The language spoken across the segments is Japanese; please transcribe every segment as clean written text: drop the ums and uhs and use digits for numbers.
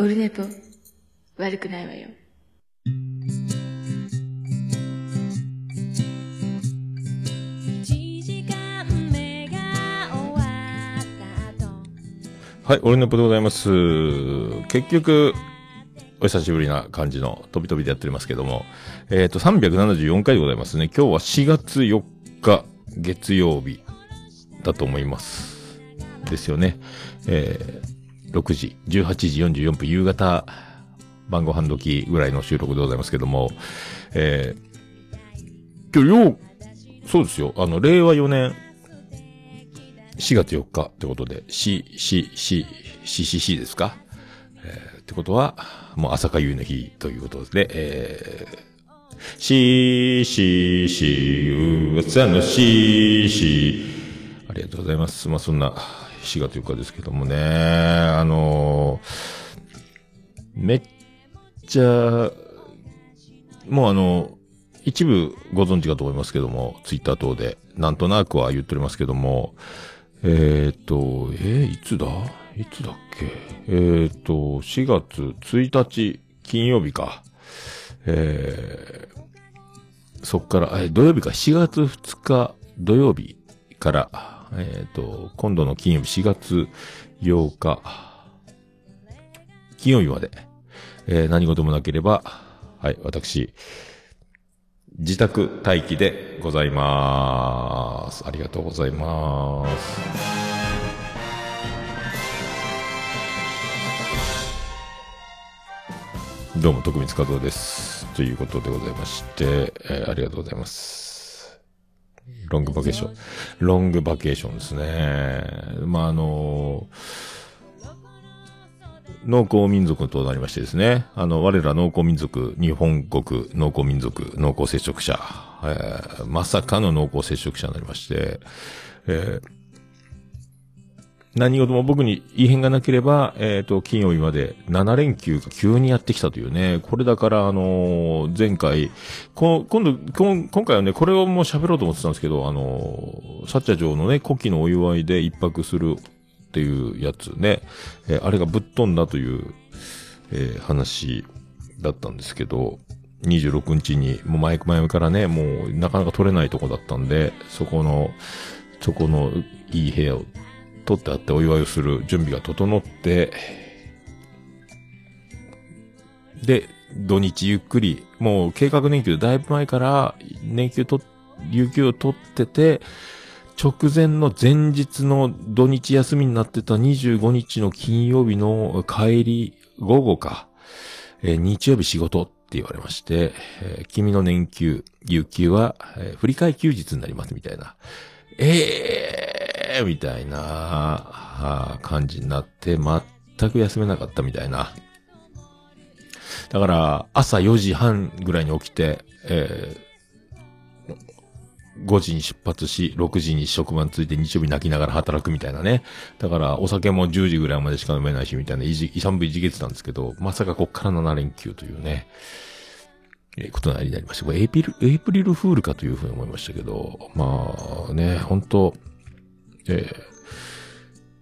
オルネポ悪くないわよ。はい、オルネポでございます。結局お久しぶりな感じの飛び飛びでやっておりますけども、374回でございますね。今日は4月4日月曜日だと思いますですよね。6時、18時44分、夕方、晩ご飯時ぐらいの収録でございますけども、今日、そうですよ、令和4年4月4日ってことで、ですか、ってことは、もう朝香ゆいの日ということで、噂のありがとうございます。まあ、そんな、4月4日ですけどもね、めっちゃ、もう一部ご存知かと思いますけども、ツイッター等で、なんとなくは言っておりますけども、いつだっけ4月1日、金曜日か、そっから、土曜日か、4月2日土曜日から、今度の金曜日4月8日、金曜日まで、何事もなければ、はい、私、自宅待機でございまーす。ありがとうございまーす。どうも、徳光和夫です。ということでございまして、ありがとうございます。ロングバケーションですね。まあ、農耕民族となりましてですね。我ら農耕民族、日本国農耕民族、濃厚接触者、まさかの濃厚接触者になりまして、何事も僕に異変がなければ、金曜日まで7連休が急にやってきたというね。これだから前回、今回はね、これをもう喋ろうと思ってたんですけど、サッチャ城のね、古希のお祝いで一泊するっていうやつね、あれがぶっ飛んだという、話だったんですけど、26日に、もう前からね、もうなかなか取れないとこだったんで、そこのいい部屋を、取ってあってお祝いをする準備が整って、で、土日ゆっくり、もう計画年休でだいぶ前から有給を取ってて、直前の前日の土日休みになってた25日の金曜日の帰り、午後か、日曜日仕事って言われまして、君の年休、有給は、振り替え休日になりますみたいな。みたいな感じになって、全く休めなかったみたいな。だから、朝4時半ぐらいに起きて、5時に出発し、6時に職場に着いて日曜日泣きながら働くみたいなね。だから、お酒も10時ぐらいまでしか飲めないし、みたいな、いじけてたんですけど、まさかこっから7連休というね。ことになりました。これエイプリルフールかというふうに思いましたけど、まあね、本当、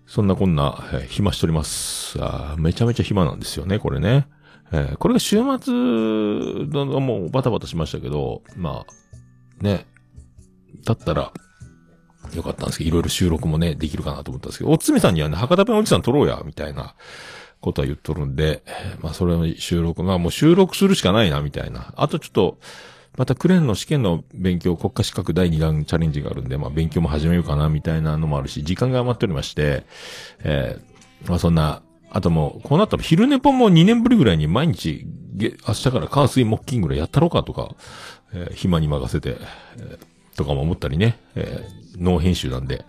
そんなこんな、暇しております。めちゃめちゃ暇なんですよね、これね。これが週末、もうバタバタしましたけど、まあ、ね、だったら、よかったんですけど、いろいろ収録もね、できるかなと思ったんですけど、おつみさんにはね、博多弁おじさん撮ろうや、みたいな。ことは言っとるんで、まあそれを収録するしかないなみたいな。あとちょっとまたクレーンの試験の勉強、国家資格第2弾チャレンジがあるんで、まあ勉強も始めようかなみたいなのもあるし、時間が余っておりまして、まあそんな、あともうこうなったら昼寝ぽも2年ぶりぐらいに毎日明日から火水木金ぐらいやったろうかとか、暇に任せて、とかも思ったりね、ノー編集なんで。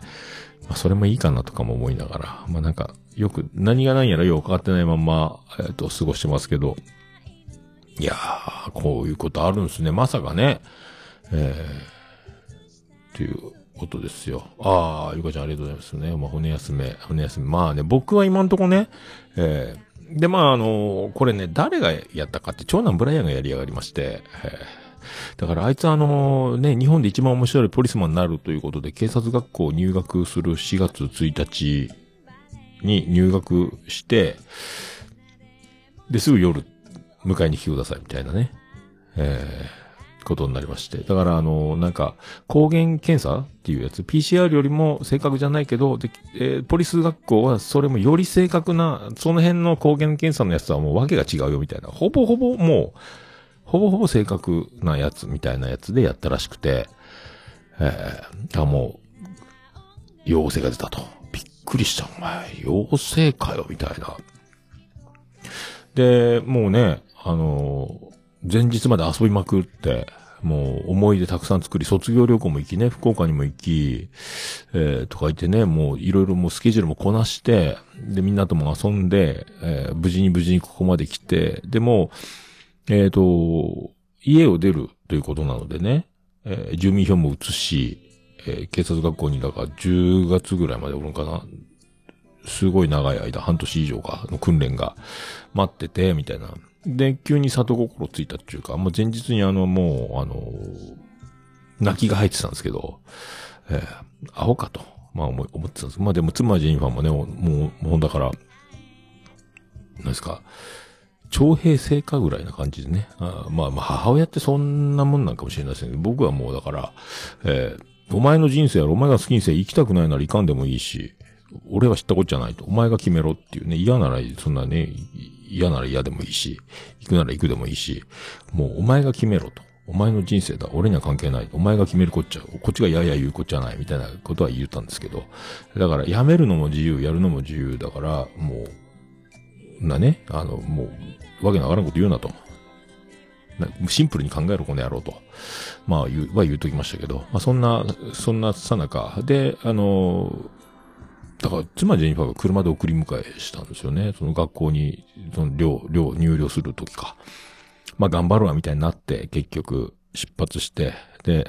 まあ、それもいいかなとかも思いながら、まあ、なんか、よく、何が何やらよくわかってないまま、過ごしてますけど、いやー、こういうことあるんですね。まさかね、っていうことですよ。あー、ゆかちゃんありがとうございますね。まあ、骨休め。まあね、僕は今んとこね、で、まあ、これね、誰がやったかって、長男ブライアンがやりやがりまして、だからあいつね、日本で一番面白いポリスマンになるということで、警察学校入学する4月1日に入学して、で、すぐ夜、迎えに来てくださいみたいなね、ことになりまして。だからなんか、抗原検査っていうやつ、PCR よりも正確じゃないけど、で、ポリ数学校はそれもより正確な、その辺の抗原検査のやつはもう訳が違うよみたいな、ほぼほぼ正確なやつみたいなやつでやったらしくて、もう、陽性が出たと。びっくりした、お前、陽性かよ、みたいな。で、もうね、前日まで遊びまくって、もう思い出たくさん作り、卒業旅行も行きね、福岡にも行き、とか言ってね、もういろいろもうスケジュールもこなして、で、みんなとも遊んで、無事にここまで来て、でも、家を出るということなのでね、住民票も移し、警察学校にだから10月ぐらいまでおるのかな。すごい長い間、半年以上か、の訓練が待ってて、みたいな。で、急に里心ついたっていうか、もう前日にもう、泣きが入ってたんですけど、アホかと、まあ思ってたんです。まあでも、妻ジェニファーもね、もうだから、何ですか、徴兵制かぐらいな感じでね。まあ、母親ってそんなもんなんかもしれないですけど、僕はもうだから、お前の人生やろ、お前が好きにせ、生きたくないならいかんでもいいし、俺は知ったことじゃないと。お前が決めろっていうね。嫌なら、そんなね、嫌なら嫌でもいいし、行くなら行くでもいいし、もうお前が決めろと。お前の人生だ。俺には関係ない。お前が決めるこっちゃ、こっちがやや言うこっちゃない。みたいなことは言ったんですけど。だから、やめるのも自由、やるのも自由だから、もう、もう、わけながらんこと言うなと。シンプルに考えろ、この野郎と。まあ、言うときましたけど。まあ、そんなさなか。で、だから、妻ジェニファーが車で送り迎えしたんですよね。その学校に、その入寮するときか。まあ、頑張るわ、みたいになって、結局、出発して、で、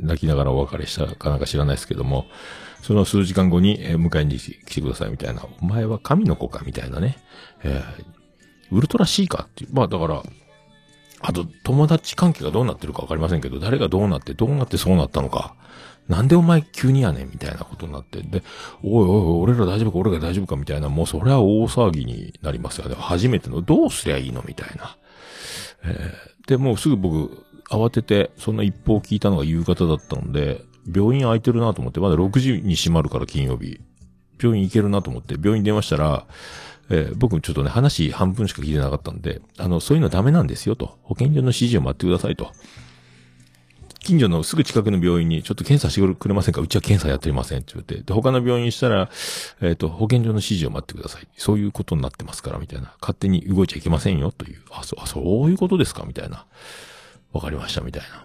泣きながらお別れしたかなんか知らないですけども、その数時間後に、迎えに来てください、みたいな。お前は神の子か、みたいなね。ウルトラ C かっていう。まあ、だから、あと、友達関係がどうなってるかわかりませんけど、誰がどうなってそうなったのか。なんでお前急にやねんみたいなことになって。で、おいおい、俺ら大丈夫か俺が大丈夫かみたいな、もうそれは大騒ぎになりますよね。初めての、どうすりゃいいのみたいな。で、もうすぐ僕、慌てて、そんな一報聞いたのが夕方だったんで、病院空いてるなと思って、まだ6時に閉まるから金曜日。病院行けるなと思って、病院電話したら、僕ちょっとね、話半分しか聞いてなかったんで、そういうのダメなんですよと。保健所の指示を待ってくださいと。近所のすぐ近くの病院にちょっと検査してくれませんか？うちは検査やっておりませんって言って。で、他の病院したら、保健所の指示を待ってください。そういうことになってますから、みたいな。勝手に動いちゃいけませんよ、という。そういうことですかみたいな。わかりました、みたいな。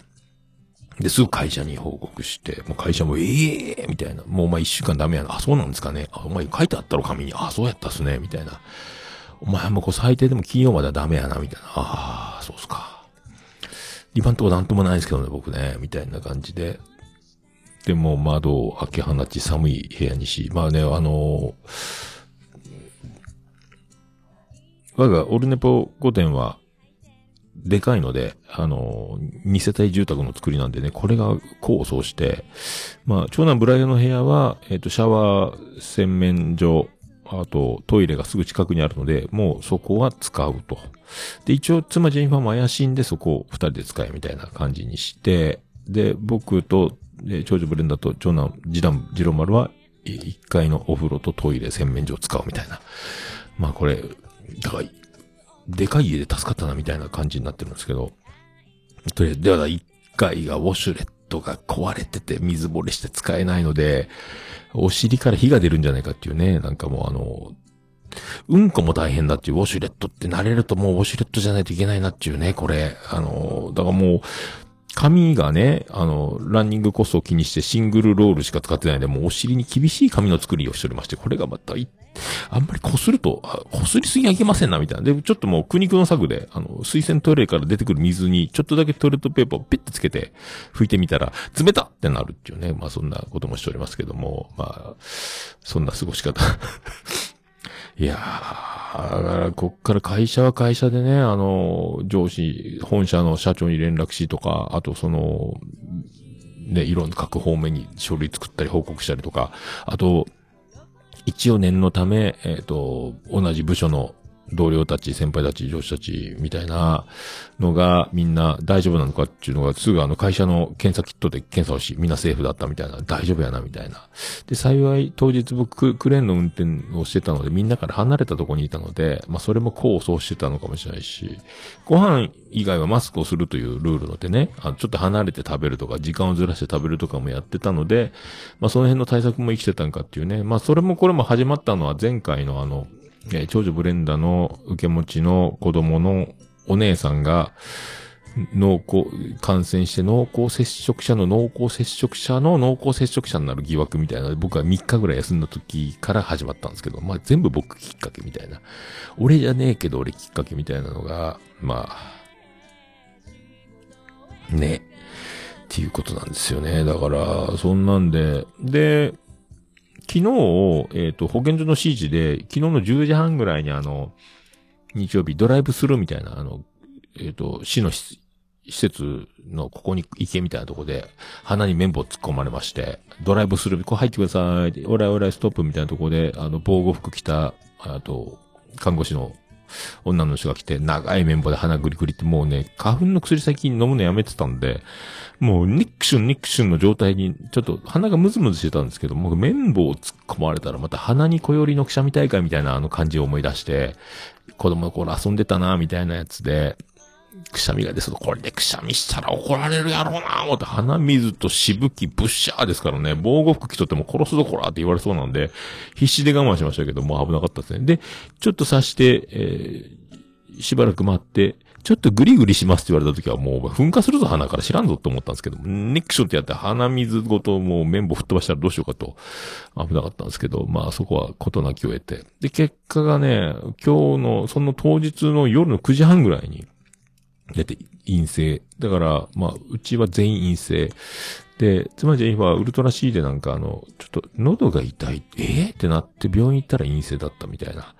で、すぐ会社に報告して、もう会社も、みたいな。もうお前1週間ダメやな。そうなんですかね。お前書いてあったろ、紙に。そうやったっすね、みたいな。お前もこう最低でも金曜まではダメやな、みたいな。そうっすか。今んとこなんともないですけどね、僕ね、みたいな感じで。で、もう窓を開け放ち寒い部屋にし、まあね、我がオルネポ御殿は、でかいので、2世帯住宅の作りなんでね、これが構想して、まあ、長男ブライドの部屋は、シャワー、洗面所、あと、トイレがすぐ近くにあるので、もうそこは使うと。で、一応、妻ジェニファーも怪しいんで、そこを二人で使えみたいな感じにして、で、僕と、長女ブレンダーと長男、次男、次郎丸は、1階のお風呂とトイレ、洗面所を使うみたいな。まあこれ、だから、でかい家で助かったなみたいな感じになってるんですけど、とりあえず、では1階がウォシュレット。が壊れてて水漏れして使えないので、お尻から火が出るんじゃないかっていうね、なんかもううんこも大変だっていうウォシュレットって慣れるともうウォシュレットじゃないといけないなっていうね、これ。だからもう、髪がね、ランニングコストを気にしてシングルロールしか使ってないんで、もうお尻に厳しい髪の作りをしておりまして、これがまた、あんまり擦ると、擦りすぎはいけませんな、みたいな。で、ちょっともう苦肉の策で、水洗トイレから出てくる水に、ちょっとだけトイレットペーパーをピッてつけて、拭いてみたら、冷たってなるっていうね。まあそんなこともしておりますけども、まあ、そんな過ごし方。いやー、だからこっから会社は会社でね、上司、本社の社長に連絡しとか、あとその、ね、いろんな各方面に書類作ったり報告したりとか、あと、一応念のため、同じ部署の同僚たち、先輩たち、上司たち、みたいなのが、みんな大丈夫なのかっていうのが、すぐ会社の検査キットで検査をし、みんなセーフだったみたいな、大丈夫やな、みたいな。で、幸い、当日僕、クレーンの運転をしてたので、みんなから離れたとこにいたので、まあ、それも功を奏してたのかもしれないし、ご飯以外はマスクをするというルールのでね、ちょっと離れて食べるとか、時間をずらして食べるとかもやってたので、まあ、その辺の対策も生きてたんかっていうね、まあ、それもこれも始まったのは前回の長女ブレンダの受け持ちの子供のお姉さんが感染して濃厚接触者になる疑惑みたいな、僕は3日ぐらい休んだ時から始まったんですけど、まあ全部僕きっかけみたいな。俺じゃねえけど俺きっかけみたいなのが、まあ、ね、っていうことなんですよね。だから、そんなんで、で、昨日、保健所の指示で、昨日の10時半ぐらいに日曜日ドライブスルーみたいな、市の施設のここに行けみたいなとこで、鼻に綿棒突っ込まれまして、ドライブスルー、こう入ってください、オラオラストップみたいなとこで、防護服着た、看護師の女の人が来て、長い綿棒で鼻グリグリって、もうね、花粉の薬最近飲むのやめてたんで、もうニックシュンの状態に、ちょっと鼻がムズムズしてたんですけど、もう綿棒を突っ込まれたら、また鼻に小よりのくしゃみ大会みたいな感じを思い出して、子供の頃遊んでたな、みたいなやつで、くしゃみがですと、これでくしゃみしたら怒られるやろうな、思って、鼻水としぶき、ブッシャーですからね、防護服着とっても殺すぞこらって言われそうなんで、必死で我慢しましたけど、もう危なかったですね。で、ちょっと刺して、しばらく待って、ちょっとグリグリしますって言われた時はもう噴火するぞ鼻から知らんぞって思ったんですけど、ネクションってやって鼻水ごともう綿棒吹っ飛ばしたらどうしようかと危なかったんですけど、まあそこはことなきを得て。で、結果がね、今日の、その当日の夜の9時半ぐらいに、出て陰性。だから、まあ、うちは全員陰性。で、つまり今、ウルトラ C でなんかちょっと喉が痛い、ってなって病院行ったら陰性だったみたいな。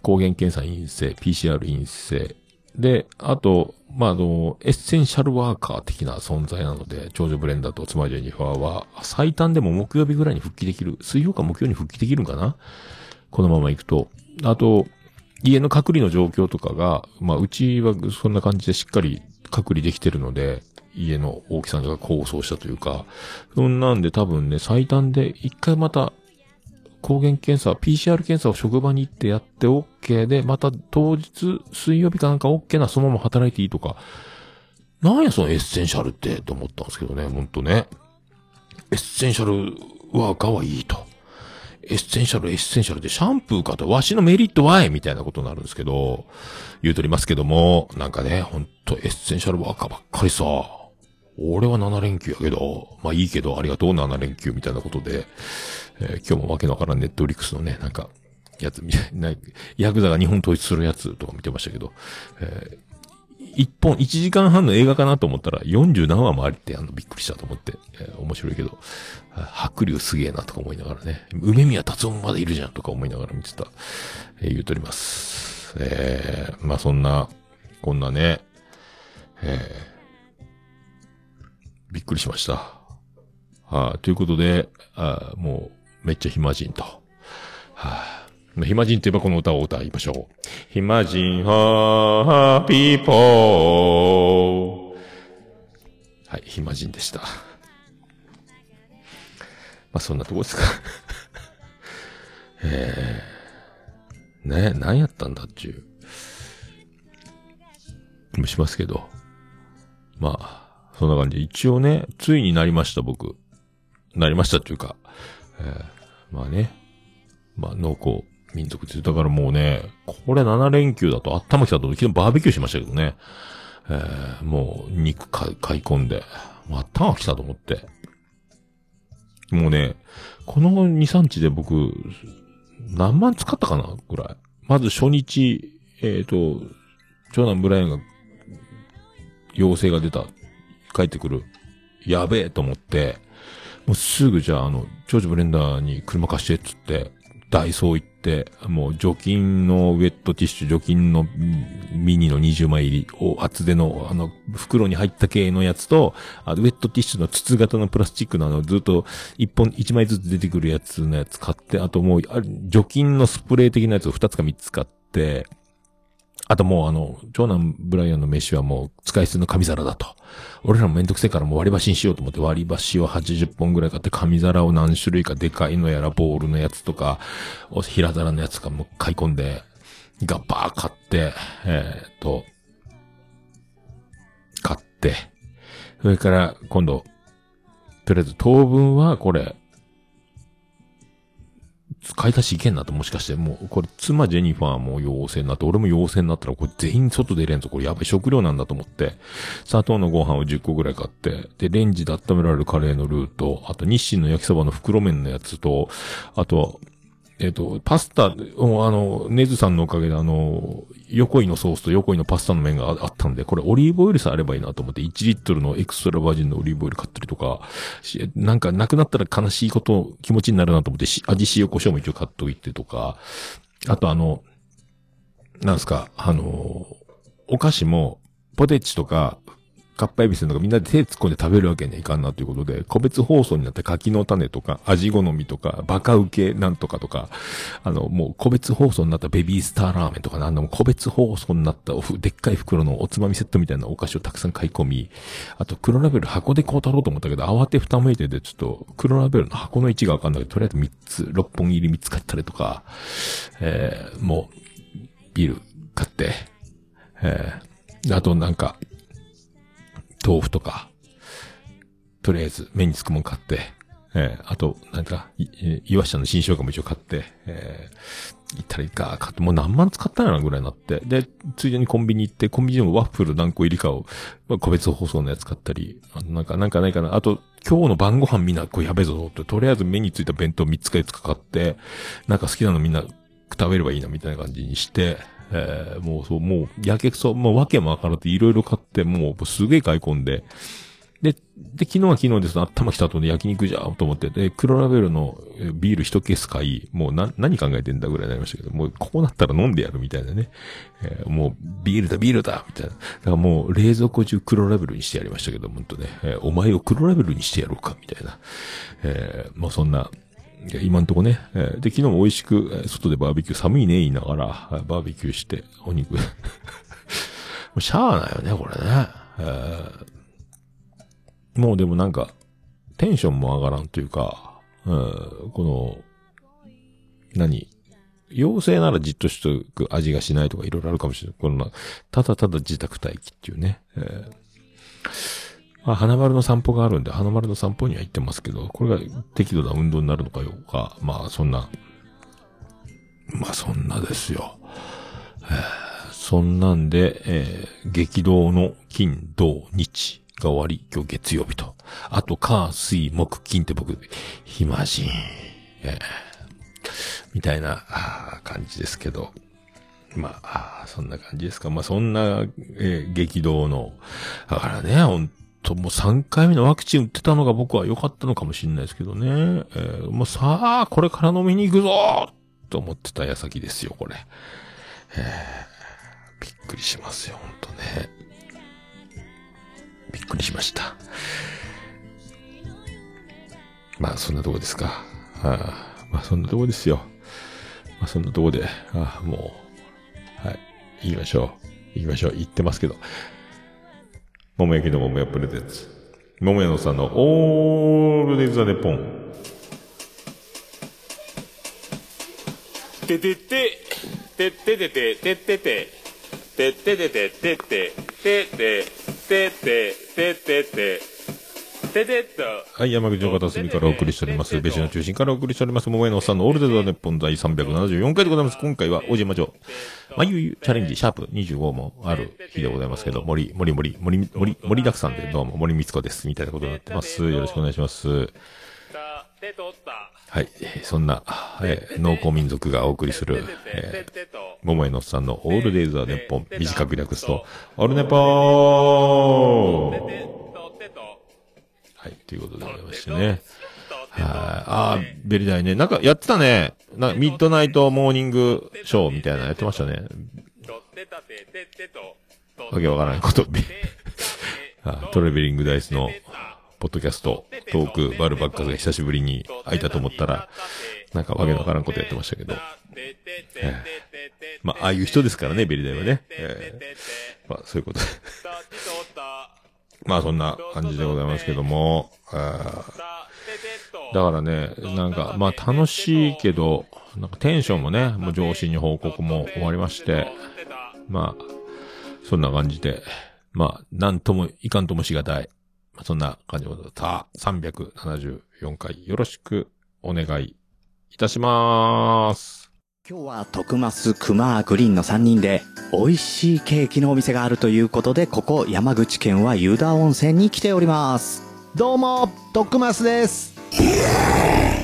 抗原検査陰性、PCR 陰性。で、あと、まあ、エッセンシャルワーカー的な存在なので、長女ブレンダーと妻ジェニファーは、最短でも木曜日ぐらいに復帰できる。水曜か木曜に復帰できるんかな？このまま行くと。あと、家の隔離の状況とかが、まあ、うちはそんな感じでしっかり隔離できてるので、家の大木さんが構想したというか、そんなんで多分ね、最短で一回また、抗原検査、PCR 検査を職場に行ってやって OK で、また当日、水曜日かなんか OK な、そのまま働いていいとか、なんやそのエッセンシャルって、と思ったんですけどね、ほんとね。エッセンシャルワーカーはいいと。エッセンシャルでシャンプーかと、わしのメリットはみたいなことになるんですけど、言うとりますけども、なんかね、ほんとエッセンシャルワーカーばっかりさ、俺は7連休やけど、まあいいけどありがとう7連休みたいなことで、今日もわけのわからんネットフリックスのね、なんか、やつみたいな、ヤクザが日本統一するやつとか見てましたけど、1時間半の映画かなと思ったら、40何話もありってびっくりしたと思って、面白いけど、白龍すげえなとか思いながらね、梅宮達夫もまだいるじゃんとか思いながら見てた、言うとります。まあ、そんな、こんなね、びっくりしました。ということで、もう、めっちゃ暇人と。暇人といえばこの歌を歌いましょう。暇人ハッピーポー。はい、暇人でした。まあ、そんなとこですか。ねえ、何やったんだっちゅう。もしますけど。まあ、そんな感じで。一応ね、ついになりました、僕。なりましたっていうか。まあね。まあ、濃厚。民族って、だからもうね、これ7連休だと頭きたと昨日バーベキューしましたけどね。もう肉買い込んで、もう頭きたと思って。もうね、この2、3日で僕、何万使ったかなぐらい。まず初日、長男ブライアンが、陽性が出た、帰ってくる。やべえと思って、もうすぐじゃあ長女ブレンダーに車貸してっつって、ダイソー行って、もう除菌のウェットティッシュ、除菌のミニの20枚入りを厚手の袋に入った系のやつと、ウェットティッシュの筒型のプラスチックのずっと一枚ずつ出てくるやつ買って、あともう除菌のスプレー的なやつを2つか3つ買って、って、あともう長男ブライアンの飯はもう使い捨ての紙皿だと。俺らもめんどくせえからもう割り箸にしようと思って割り箸を80本ぐらい買って紙皿を何種類かでかいのやらボールのやつとか、平皿のやつとかも買い込んで、ガッバー買って、買って、それから今度、とりあえず当分はこれ、買い出し行けんなと、もしかして。もう、これ、妻ジェニファーも陽性になって、俺も陽性になったら、これ全員外出れんぞ。これやばい食料なんだと思って、砂糖のご飯を10個ぐらい買って、で、レンジで温められるカレーのルーと、あと日清の焼きそばの袋麺のやつと、あと、パスタ、ネズさんのおかげで横井のソースと横井のパスタの麺があったんで、これオリーブオイルさえあればいいなと思って、1リットルのエクストラバージンのオリーブオイル買ったりとか、なんかなくなったら悲しいこと、気持ちになるなと思って、味塩胡椒も一応買っといてとか、あとなんすか、お菓子も、ポテチとか、カッパエビスとかみんなで手突っ込んで食べるわけにはいかんなということで、個別包装になって柿の種とか、味好みとか、バカ受けなんとかとか、もう個別包装になったベビースターラーメンとかなんだも個別包装になったでっかい袋のおつまみセットみたいなお菓子をたくさん買い込み、あと黒ラベル箱でこう取ろうと思ったけど、慌てふためいてでちょっと黒ラベルの箱の位置がわかんないけど、とりあえず3つ、6本入り見つかったりとか、もう、ビール買って、あとなんか、豆腐とか、とりあえず目につくもん買って、あと、なんか、岩下の新生姜も一応買って、行ったらいいか、買って、もう何万使ったのぐらいになって、で、ついでにコンビニ行って、コンビニでもワッフル何個入りかを、まあ、個別包装のやつ買ったり、なんかないかな、あと、今日の晩ご飯みんなこうやべえぞって、とりあえず目についた弁当3つか4つか買って、なんか好きなのみんな食べればいいなみたいな感じにして、もう、やけくそ、もう訳もわからなくていろいろ買って、もうすげえ買い込んで、で、昨日です、頭きた後で焼肉じゃんと思って、で、黒ラベルのビール一ケース買い、もう何考えてんだぐらいになりましたけど、もうこうなったら飲んでやるみたいなね。もうビールだみたいな。だからもう冷蔵庫中黒ラベルにしてやりましたけど、ほんとね、お前を黒ラベルにしてやろうか、みたいな。もうそんな、今んとこね。で、昨日も美味しく、外でバーベキュー、寒いね、言いながら、バーベキューして、お肉。もうしゃーないよね、これね。もうでもなんか、テンションも上がらんというか、この、陽性ならじっとしとく味がしないとかいろいろあるかもしれない。この、ただただ自宅待機っていうね。まあ、花丸の散歩があるんで、花丸の散歩には行ってますけど、これが適度な運動になるのかようか、まあそんなですよ。そんなんで、激動の金、土、日が終わり、今日月曜日と、あと火、水、木、金って僕、暇人、みたいな感じですけど、まあ、そんな感じですか。まあ、そんな、激動の。だからね、ほんと、もう3回目のワクチン打ってたのが僕は良かったのかもしれないですけどね。もうさあ、これから飲みに行くぞと思ってた矢先ですよ、これ。びっくりしますよ、ほんとね。びっくりしました。まあ、そんなとこですか。まあ、そんなとこですよ。まあ、そんなとこで、もう、行きましょう。言ってますけど。桃焼きの桃屋プレゼンツ。桃屋のさんのオールディーザネポン。ててて、てててててててて、ててててててててててててて。はい、山口の片隅からお送りしております。別所の中心からお送りしております。桃屋のおっさんのオールデザネッポン第374回でございます。今回は、大島町、眉チャレンジ、シャープ25もある日でございますけど、盛りだくさんで、どうも、森光子です。みたいなことになってます。よろしくお願いします。はい、そんな、農耕民族がお送りする、桃屋のおっさんのオールデザネッポン、短く略すと、オールネポーンはい、ということでございましてね。はい、ベリダイね。なんかやってたね。ミッドナイトモーニングショーみたいなのやってましたね。わけわからないこと。トレベリングダイスのポッドキャスト、トーク、バルバッカーが久しぶりに会いたと思ったら、なんかわけわからんことやってましたけど。まあ、ああいう人ですからね、ベリダイはね。まあ、そういうこと。まあ、そんな感じでございますけども。だからね、なんか、まあ、楽しいけど、なんかテンションもね、もう上司に報告も終わりまして、まあ、そんな感じで、まあ、なんとも、いかんともしがたい。そんな感じでございます。さあ、374回よろしくお願いいたしまーす。今日は徳増、熊、グリーンの3人で美味しいケーキのお店があるということで、ここ山口県は湯田温泉に来ております。どうも、徳増です。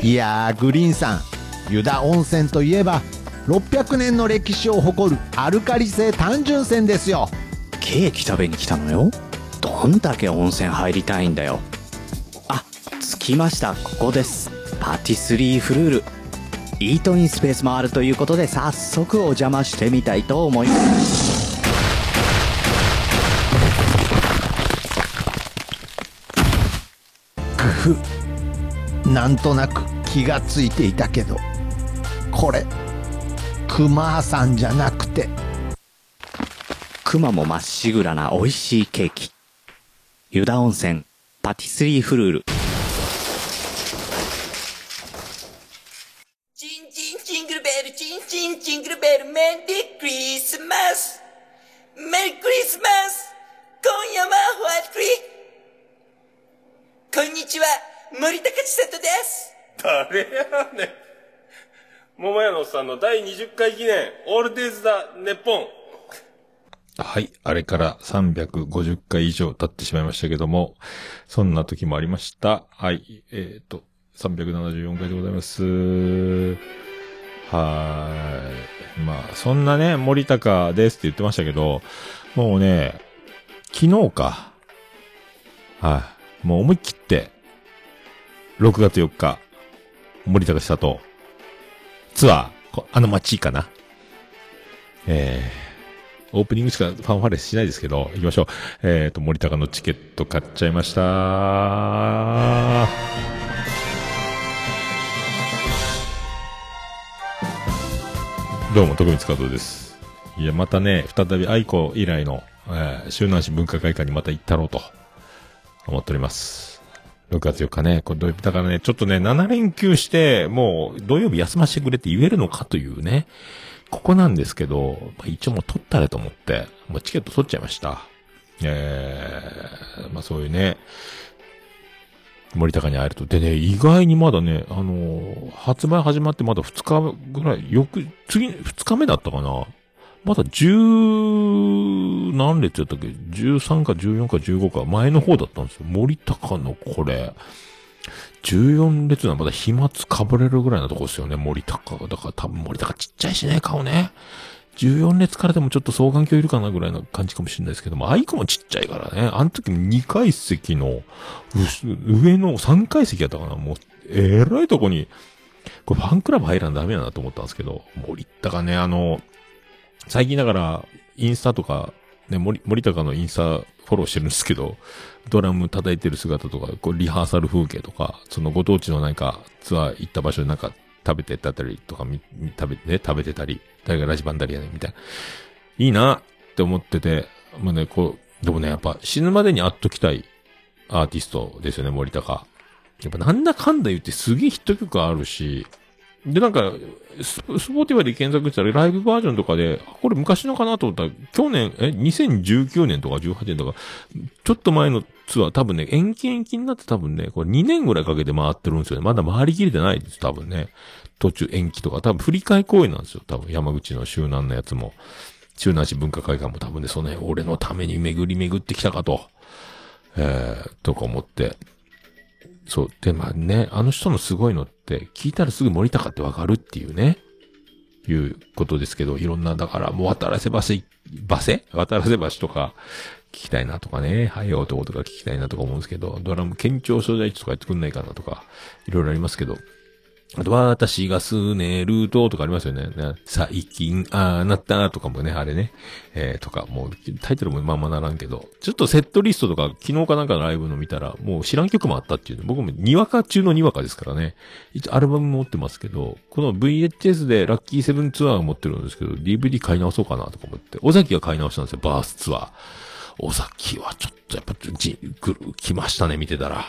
いやー、グリーンさん、湯田温泉といえば、600年の歴史を誇るアルカリ性単純泉ですよ。ケーキ食べに来たのよ。どんだけ温泉入りたいんだよ。あ、着きました。ここです。パティスリーフルールイートインスペースもあるということで、早速お邪魔してみたいと思います。グフ、なんとなく気がついていたけど、これクマさんじゃなくて、クマもまっしぐらな美味しいケーキ、湯田温泉パティスリーフルール。チンチンジングルベル、チンチンジングルベル、メリークリスマス、メリークリスマス。今夜はホワイトクリ。こんにちは、森高千里です。誰やねん。桃屋のおっさんの第20回記念オールデイズだネポン。はい。あれから350回以上経ってしまいましたけども、そんな時もありました。はい。374回でございます。はい。まあ、そんなね、森高ですって言ってましたけど、もうね、昨日か。はい。もう思い切って、6月4日、森高千里、ツアー、あの街かな。オープニングしかファンファレしないですけど、行きましょう。森高のチケット買っちゃいましたー。どうも、徳光加藤です。いや、またね、再び愛子以来の、周南市文化会館にまた行ったろうと、思っております。6月4日ね、これ土曜日だからね、ちょっとね、7連休して、もう、土曜日休ませてくれって言えるのかというね、ここなんですけど、まあ、一応もう取ったれと思って、もうチケット取っちゃいました。まあそういうね、森高に会えると。でね、意外にまだね、発売始まってまだ2日ぐらい、2日目だったかな。まだ何列やったっけ ?13 か14か15か、前の方だったんですよ。森高のこれ。14列なまだ飛沫かぶれるぐらいなとこですよね、森高。だから多分森高ちっちゃいしね、顔ね。14列からでもちょっと双眼鏡いるかなぐらいな感じかもしれないですけども、アイコもちっちゃいからね。あの時も2階席の、上の3階席やったかな。もう、えらいとこに、これファンクラブ入らんダメだなと思ったんですけど、森高ね、最近だから、インスタとか、ね、森高のインスタ、フォローしてるんですけど、ドラム叩いてる姿とか、こうリハーサル風景とか、そのご当地のなんかツアー行った場所でなんか食べてたりとか、食べてたり、誰がラジバンダリやねんみたいな。いいなって思ってて、まあね、でもね、やっぱ死ぬまでに会っときたいアーティストですよね、森高。やっぱなんだかんだ言ってすげえヒット曲あるし、でなんか、スポーティファイで検索したらライブバージョンとかで、これ昔のかなと思ったら、去年、2019年とか18年とか、ちょっと前のツアー多分ね、延期になって多分ね、これ2年ぐらいかけて回ってるんですよね。まだ回りきれてないです、多分ね。途中延期とか、多分振り替え公演なんですよ。多分山口の周南のやつも、周南市文化会館も多分ね、その辺俺のために巡ってきたかと、とか思って。そう。で、まあね、あの人のすごいのって、聞いたらすぐ森高ってわかるっていうね、いうことですけど、いろんな、だから、もう渡らせ橋とか、聞きたいなとかね、はいよ男とか聞きたいなとか思うんですけど、ドラム県庁所在地とかやってくんないかなとか、いろいろありますけど、あと、私がすねるととかありますよね。最近、ああなったとかもね、あれね。とか、もう、タイトルもまあまあならんけど、ちょっとセットリストとか、昨日かなんかのライブの見たら、もう知らん曲もあったっていう、ね、僕もにわか中のにわかですからね。一応アルバム持ってますけど、この VHS でラッキーセブンツアー持ってるんですけど、DVD 買い直そうかなとか思って、尾崎が買い直したんですよ、バースツアー。尾崎はちょっとやっぱ、来ましたね、見てたら。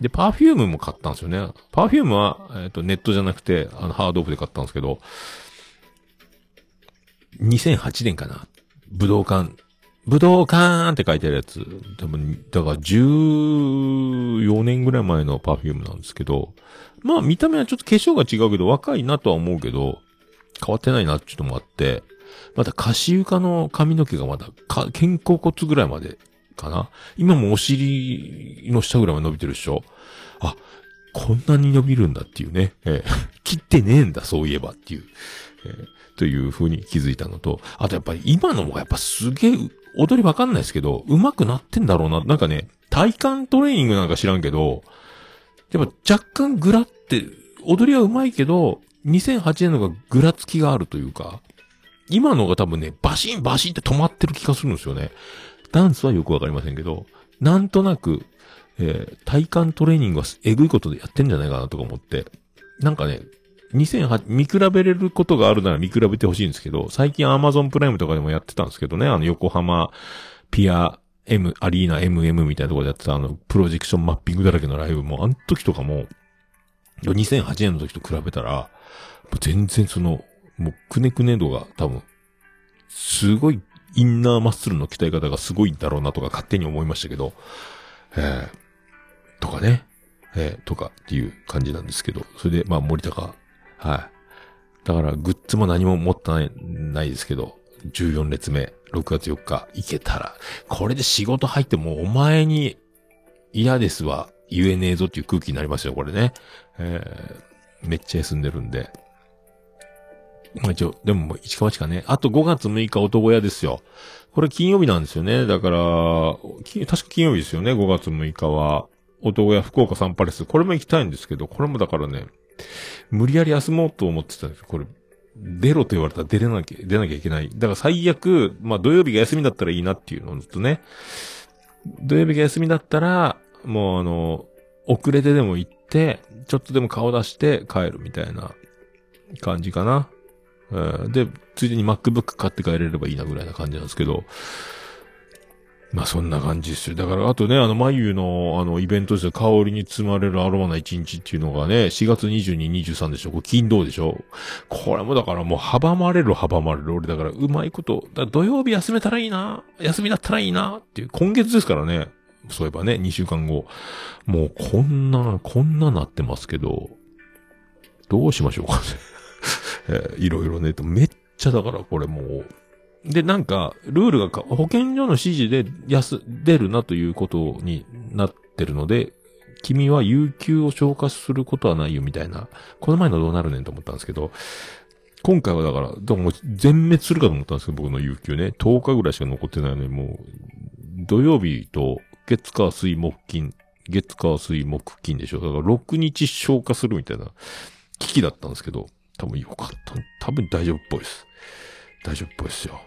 で、パフュームも買ったんですよね。パフュームは、ネットじゃなくて、ハードオフで買ったんですけど、2008年かな。武道館って書いてあるやつ。多分、だから14年ぐらい前のパフュームなんですけど、まあ見た目はちょっと化粧が違うけど、若いなとは思うけど、変わってないなってちょっともあって、またカシウカの髪の毛がまだ、肩甲骨ぐらいまで、かな？今もお尻の下ぐらいは伸びてるでしょ？あ、こんなに伸びるんだっていうね。切ってねえんだ、そういえばっていう。という風に気づいたのと、あとやっぱり今のもやっぱすげえ、踊りわかんないですけど、上手くなってんだろうな。なんかね、体幹トレーニングなんか知らんけど、でも若干グラって、踊りは上手いけど、2008年のがグラつきがあるというか、今のが多分ね、バシンバシンって止まってる気がするんですよね。ダンスはよくわかりませんけど、なんとなく、体幹トレーニングはえぐいことでやってんじゃないかなとか思って、なんかね、2008、見比べれることがあるなら見比べてほしいんですけど、最近 Amazon プライムとかでもやってたんですけどね、横浜ピア M、アリーナ MM みたいなところでやってたプロジェクションマッピングだらけのライブも、あの時とかも、2008年の時と比べたら、全然もうくねくね度が多分、すごい、インナーマッスルの鍛え方がすごいんだろうなとか勝手に思いましたけど、とかね、とかっていう感じなんですけど、それでまあ森高、はい。だからグッズも何も持ってないですけど、14列目、6月4日行けたら、これで仕事入ってもお前に嫌ですわ、言えねえぞっていう空気になりますよ、これね。めっちゃ休んでるんで。まあ一応、でももう市川市かね。あと5月6日男屋ですよ。これ金曜日なんですよね。だから、確か金曜日ですよね。5月6日は。男屋福岡サンパレス。これも行きたいんですけど、これもだからね、無理やり休もうと思ってたんですよ。これ、出ろと言われたら出なきゃいけない。だから最悪、まあ土曜日が休みだったらいいなっていうのをずっとね。土曜日が休みだったら、もう遅れてでも行って、ちょっとでも顔出して帰るみたいな感じかな。で、ついでに MacBook 買って帰れればいいなぐらいな感じなんですけど。まあ、そんな感じですよ。だから、あとね、眉の、イベントですよ。香りに包まれるアロマな一日っていうのがね、4月22、23でしょ。これ、金土でしょ。これもだからもう、阻まれる。俺、だから、うまいこと。だから土曜日休めたらいいな。休みだったらいいな。っていう、今月ですからね。そういえばね、2週間後。もう、こんななってますけど、どうしましょうかね。いろいろね、めっちゃだからこれもう。で、なんか、ルールが保健所の指示で出るなということになってるので、君は有給を消化することはないよみたいな。この前のどうなるねんと思ったんですけど、今回はだから、もう全滅するかと思ったんですけど、僕の有給ね。10日ぐらいしか残ってないのに、もう、土曜日と月火水木金、でしょ。だから6日消化するみたいな危機だったんですけど、多分よかった。多分大丈夫っぽいです。大丈夫っぽいですよ。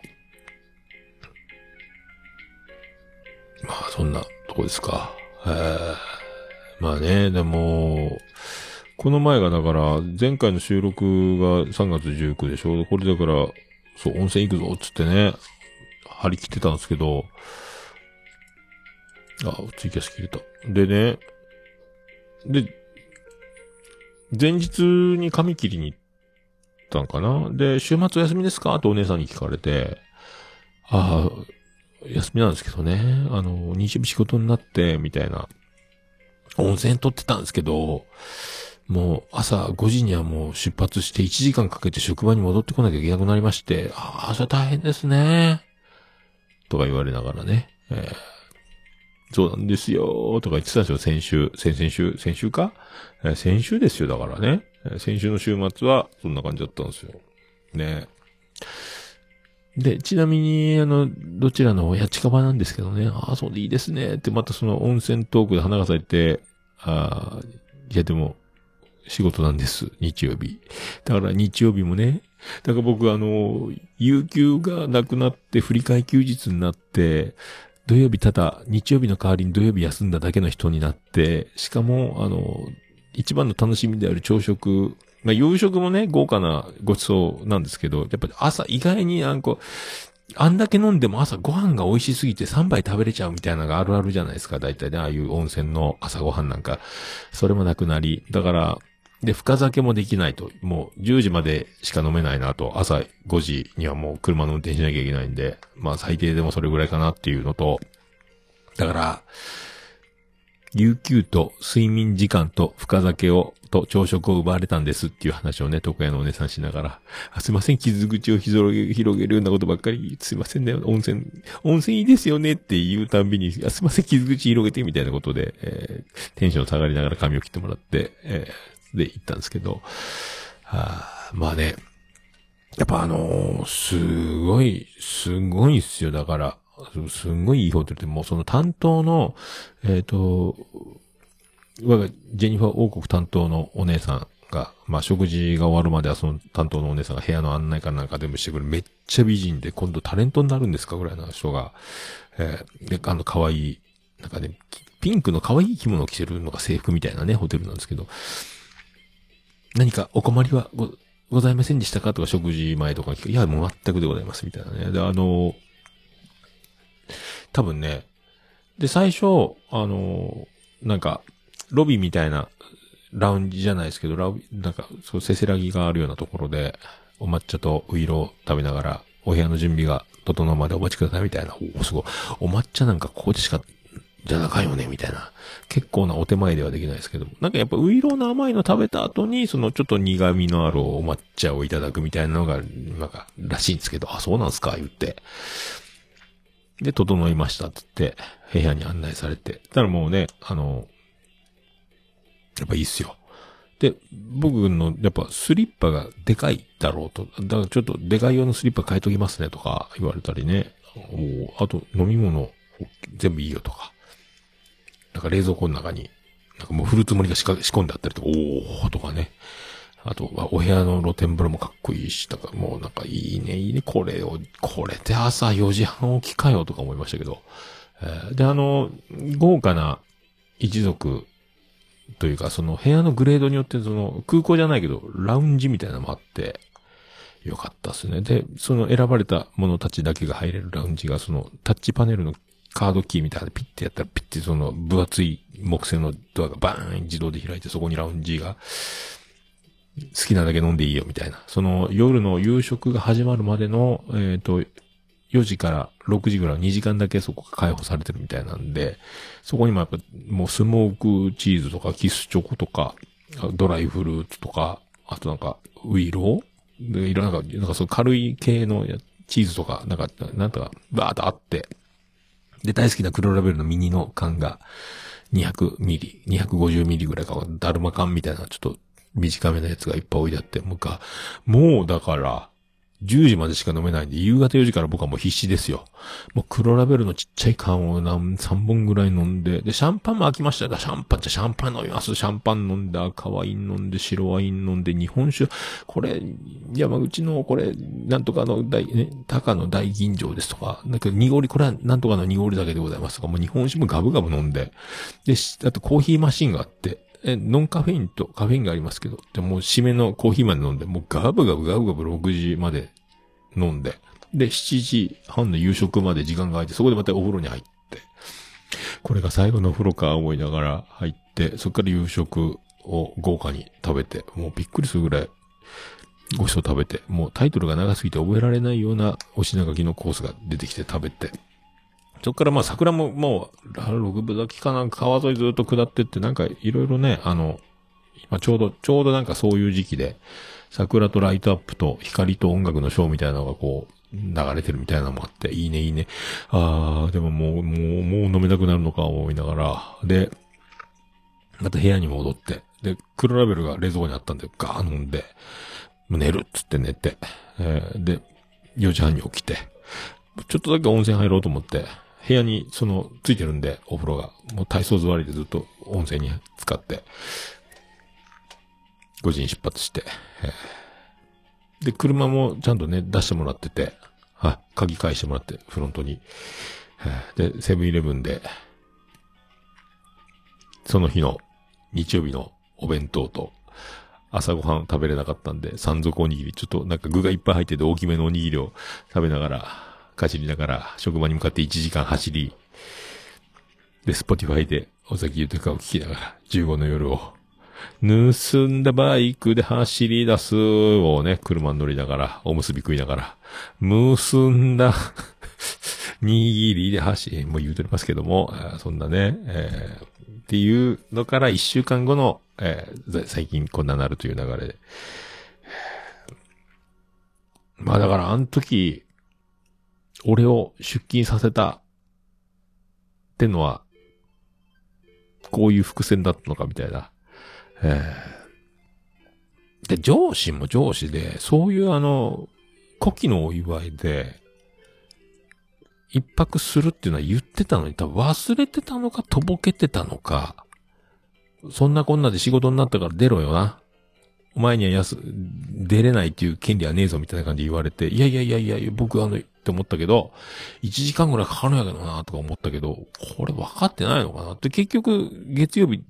まあ、そんなとこですか。まあね、でも、この前がだから、前回の収録が3月19でしょ。これだから、そう、温泉行くぞ、つってね、張り切ってたんですけど、あ、ツイキャス切れた。でね、前日に髪切りに行って、たんかな。で、週末お休みですかとお姉さんに聞かれて、ああ、休みなんですけどね、日曜日仕事になって、みたいな。温泉取ってたんですけど、もう朝5時にはもう出発して1時間かけて職場に戻ってこなきゃいけなくなりまして、ああ、それ大変ですね。とか言われながらね、そうなんですよ、とか言ってたんですよ、先々週か、先週ですよ、だからね。先週の週末は、そんな感じだったんですよ。ねで、ちなみに、どちらの、近場なんですけどね、ああ、そうでいいですね、って、またその温泉トークで花が咲いて、ああ、いやでも、仕事なんです。日曜日。だから日曜日もね、だから僕有給がなくなって振り替え休日になって、土曜日ただ、日曜日の代わりに土曜日休んだだけの人になって、しかも、一番の楽しみである朝食、まあ、夕食もね、豪華なごちそうなんですけど、やっぱり朝意外にあんだけ飲んでも朝ご飯が美味しすぎて3杯食べれちゃうみたいなのがあるあるじゃないですか。大体ね、ああいう温泉の朝ご飯なんか。それもなくなり。だから、で、深酒もできないと。もう10時までしか飲めないなと。朝5時にはもう車の運転しなきゃいけないんで、まあ最低でもそれぐらいかなっていうのと。だから、有給と睡眠時間と深酒を、と朝食を奪われたんですっていう話をね、床屋のお姉さんしながら、すいません、傷口を広げるようなことばっかり、すいませんね、温泉いいですよねって言うたんびに、すいません、傷口広げてみたいなことで、テンション下がりながら髪を切ってもらって、で行ったんですけど、まあね、やっぱすごいっすよ。だから、すんごいいいホテルで、もうその担当の、我がジェニファー王国担当のお姉さんが、まあ、食事が終わるまではその担当のお姉さんが部屋の案内かなんか全部してくれる。めっちゃ美人で、今度タレントになるんですかぐらいの人が、で、可愛い、なんかね、ピンクの可愛い着物を着てるのが制服みたいなね、ホテルなんですけど、何かお困りはございませんでしたかとか、食事前とか聞く。いや、もう全くでございます、みたいなね。で、多分ね、で、最初、なんか、ロビーみたいな、ラウンジじゃないですけど、なんか、そう、せせらぎがあるようなところで、お抹茶とウイロを食べながら、お部屋の準備が整うまでお待ちください、みたいな。お、すごい。お抹茶なんかここでしか、じゃなかよね、みたいな。結構なお手前ではできないですけども。なんかやっぱウイローの甘いの食べた後に、そのちょっと苦味のあるお抹茶をいただくみたいなのが、なんか、らしいんですけど、あ、そうなんすか、言って。で、整いました、つって、部屋に案内されて。だからもうね、やっぱいいっすよ。で、僕の、やっぱスリッパがでかいだろうと。だからちょっとでかい用のスリッパ変えときますねとか言われたりね。あと飲み物全部いいよとか。なんか冷蔵庫の中に、なんかもう振るつもりが仕込んであったりとか、おーとかね。あとはお部屋の露天風呂もかっこいいし、だからもうなんかいいね、これで朝4時半起きかよとか思いましたけど。で、豪華な一族、というか、その部屋のグレードによって、その空港じゃないけど、ラウンジみたいなのもあって、よかったですね。で、その選ばれた者たちだけが入れるラウンジが、そのタッチパネルのカードキーみたいなのでピッてやったら、ピッてその分厚い木製のドアがバーン自動で開いて、そこにラウンジが、好きなだけ飲んでいいよみたいな。その夜の夕食が始まるまでの、4時から6時ぐらいの2時間だけそこが開放されてるみたいなんで、そこにもやっぱもうスモークチーズとかキスチョコとか、ドライフルーツとか、あとなんかウイローで、いろんななんかその軽い系のチーズとか、なんかバーっとあって、で大好きな黒ラベルのミニの缶が200ミリ、250ミリぐらいか、ダルマ缶みたいなちょっと短めなやつがいっぱい置いてあって、もうだから、10時までしか飲めないんで、夕方4時から僕はもう必死ですよ。もう黒ラベルのちっちゃい缶を3本ぐらい飲んで、で、シャンパンも飽きましたよ。シャンパン飲みます。シャンパン飲んで、赤ワイン飲んで、白ワイン飲んで、日本酒、これ、山口の、これ、なんとかの高の大吟醸ですとか、なんか濁り、これはなんとかの濁り酒でございますとか、もう日本酒もガブガブ飲んで、で、あとコーヒーマシンがあって、ノンカフェインとカフェインがありますけど、でもう締めのコーヒーまで飲んで、もうガブガブ6時まで飲んで、で、7時半の夕食まで時間が空いて、そこでまたお風呂に入って、これが最後のお風呂か思いながら入って、そっから夕食を豪華に食べて、もうびっくりするぐらいごちそう食べて、もうタイトルが長すぎて覚えられないようなお品書きのコースが出てきて食べて、そっからまあ桜ももう、六分咲きかなんか川沿いずっと下ってってなんかいろいろね、今ちょうどなんかそういう時期で、桜とライトアップと光と音楽のショーみたいなのがこう、流れてるみたいなのもあって、いいね。でももう飲めなくなるのか思いながら、で、また部屋に戻って、で、黒ラベルが冷蔵庫にあったんで、ガー飲んで、もう寝るっつって寝て、で、4時半に起きて、ちょっとだけ温泉入ろうと思って、部屋に、ついてるんで、お風呂が。もう体操座りでずっと温泉に使って。5時に出発して、で、車もちゃんとね、出してもらってて、はい、鍵返してもらって、フロントに。で、セブンイレブンで、その日の日曜日のお弁当と、朝ごはん食べれなかったんで、山賊おにぎり、ちょっとなんか具がいっぱい入ってて大きめのおにぎりを食べながら、かじりながら、職場に向かって1時間走り、で、スポティファイで尾崎豊を聴きながら、15の夜を、盗んだバイクで走り出すをね、車に乗りながら、おむすび食いながら、結んだ、握りで走、もう言うとりますけども、そんなね、っていうのから1週間後の、最近こんななるという流れで。まあだからあの時、俺を出勤させたってのは、こういう伏線だったのかみたいな。で、上司も上司で、そういう古希のお祝いで、一泊するっていうのは言ってたのに、多分忘れてたのか、とぼけてたのか、そんなこんなで仕事になったから出ろよな。お前には出れないっていう権利はねえぞ、みたいな感じで言われて、いや、僕って思ったけど、1時間ぐらいかかるんやけどな、とか思ったけど、これ分かってないのかなって、結局、月曜日、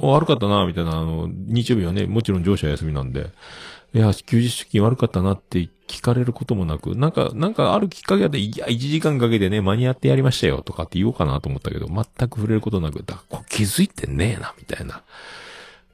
悪かったな、みたいな、日曜日はね、もちろん上司は休みなんで、いや、休日出勤悪かったなって聞かれることもなく、なんかあるきっかけで、いや、1時間かけてね、間に合ってやりましたよ、とかって言おうかなと思ったけど、全く触れることなく、だから気づいてねえな、みたいな。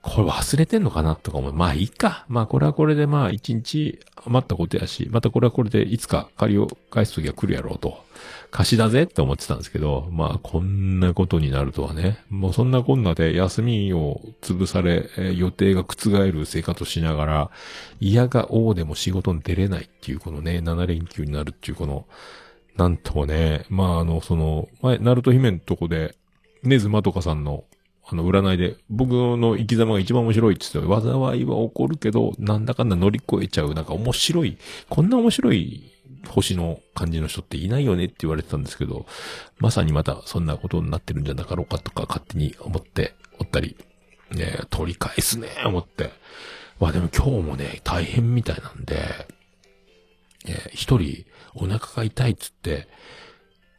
これ忘れてんのかなとか思う。まあいいか。まあこれはこれでまあ一日余ったことやし、またこれはこれでいつか借りを返す時が来るやろうと。貸しだぜって思ってたんですけど、まあこんなことになるとはね。もうそんなこんなで休みを潰され、予定が覆る生活をしながら、嫌が応でも仕事に出れないっていうこのね、7連休になるっていうこの、なんともね、まあ前、ナルト姫のとこで、ねずまとかさんの占いで、僕の生き様が一番面白いって言って、災いは起こるけど、なんだかんだ乗り越えちゃう、なんか面白い、こんな面白い星の感じの人っていないよねって言われてたんですけど、まさにまたそんなことになってるんじゃなかろうかとか勝手に思っておったり、ね、取り返すね、思って。まあでも今日もね、大変みたいなんで、一人お腹が痛いっつって、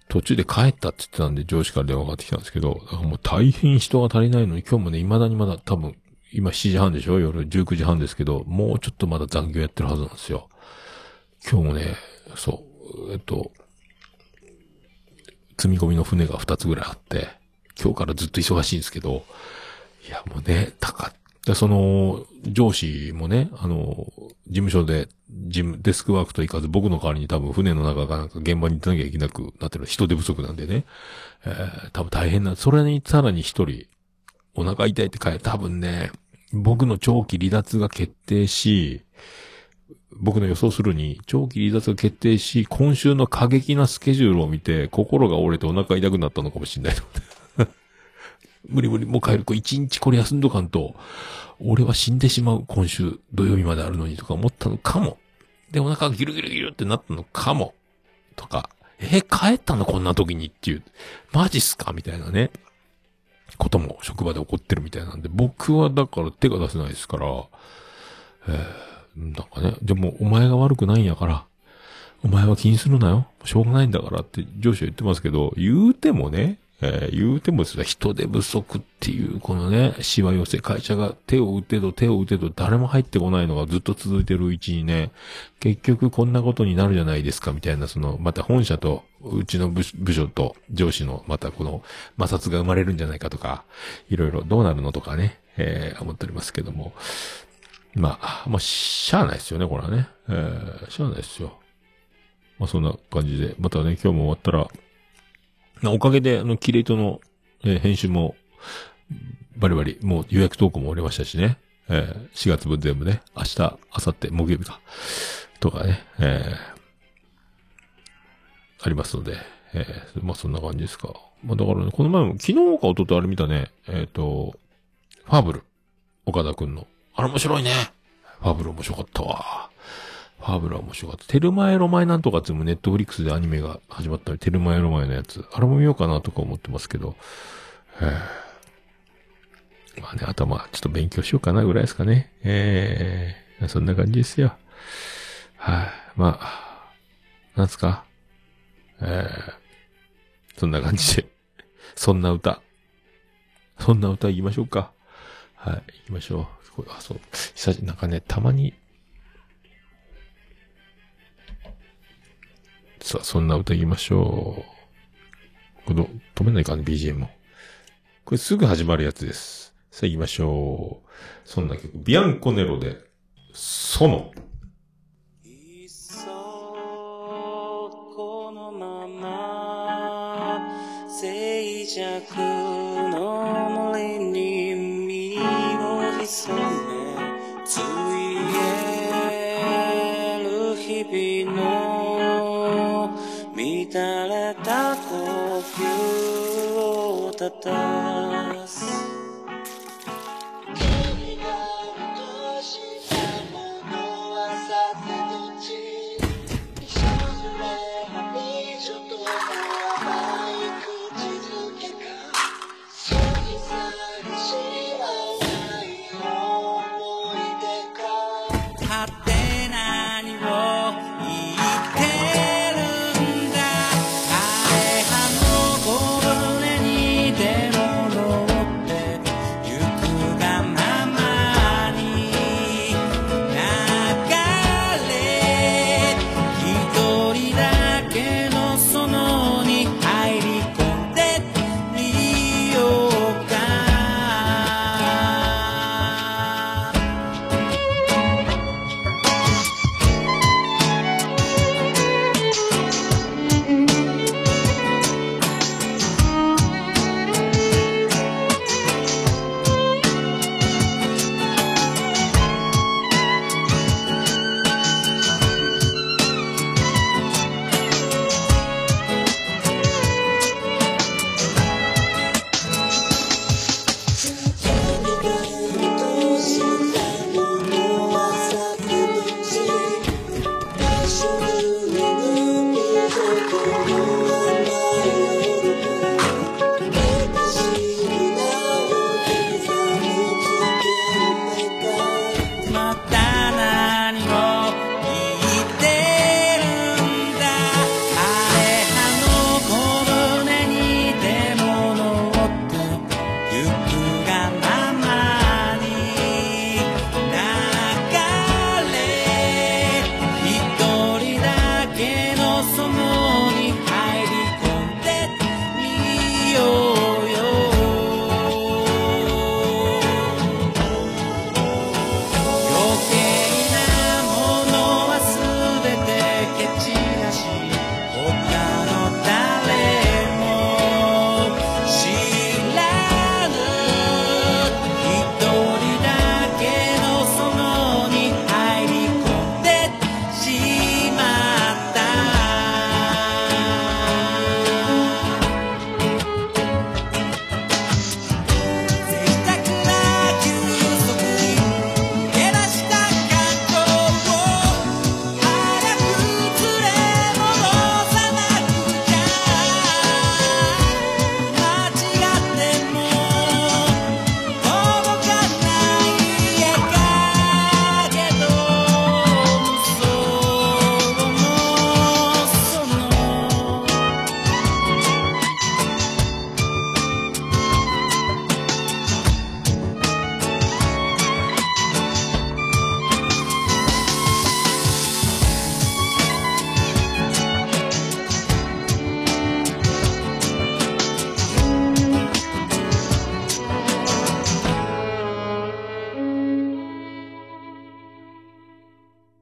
途中で帰ったって言ってたんで上司から電話がかかってきたんですけど、もう大変人が足りないのに今日もね、未だにまだ多分、今7時半でしょ？夜19時半ですけど、もうちょっとまだ残業やってるはずなんですよ。今日もね、そう、積み込みの船が2つぐらいあって、今日からずっと忙しいんですけど、いやもうね、上司もね、事務所で、デスクワークといかず、僕の代わりに多分船の中がなんか現場に行ってなきゃいけなくなってる人手不足なんでね。多分大変な、それにさらに一人、お腹痛いって多分ね、僕の長期離脱が決定し、僕の予想するに、長期離脱が決定し、今週の過激なスケジュールを見て、心が折れてお腹痛くなったのかもしれない。無理、もう帰る子一日これ休んどかんと、俺は死んでしまう、今週土曜日まであるのにとか思ったのかも。で、お腹がギルってなったのかも。とか、帰ったのこんな時にっていう、マジっすかみたいなね、ことも職場で起こってるみたいなんで、僕はだから手が出せないですから、なんかね、でもお前が悪くないんやから、お前は気にするなよ。しょうがないんだからって上司は言ってますけど、言うてもね、言うてもですね、人手不足っていう、このね、しわ寄せ、会社が手を打てど、誰も入ってこないのがずっと続いてるうちにね、結局こんなことになるじゃないですか、みたいな、また本社と、うちの部署と上司の、またこの摩擦が生まれるんじゃないかとか、いろいろどうなるのとかね、思っておりますけども。まあ、しゃあないですよね、これはね。しゃあないですよ。まあ、そんな感じで、またね、今日も終わったら、おかげで、キレイトの、編集も、バリバリ、もう予約投稿も終わりましたしね。4月分全部ね、明日、明後日、木曜日か。とかね、ありますので、まあ、そんな感じですか。まあ、だからね、この前も、昨日か一昨日あれ見たね、ファブル、岡田くんの。あれ面白いね。ファブル面白かったわ。ファブルは面白かった。テルマエロマエなんとかっていうのもネットフリックスでアニメが始まったり、テルマエロマエのやつ。あれも見ようかなとか思ってますけど。まあね、あとはまあちょっと勉強しようかなぐらいですかね。そんな感じですよ。はい、まあ、なんすか、そんな感じで、そんな歌行きましょうか。はい、行きましょう。あ、そう、なんかね、たまに、さあ、そんな歌行きましょう。これ止めないかね、BGM も。これすぐ始まるやつです。さあ行きましょう。そんな曲、ビアンコネロで、ソノ。静寂の森に身を潜めついえる日々の乱れた呼吸をたたす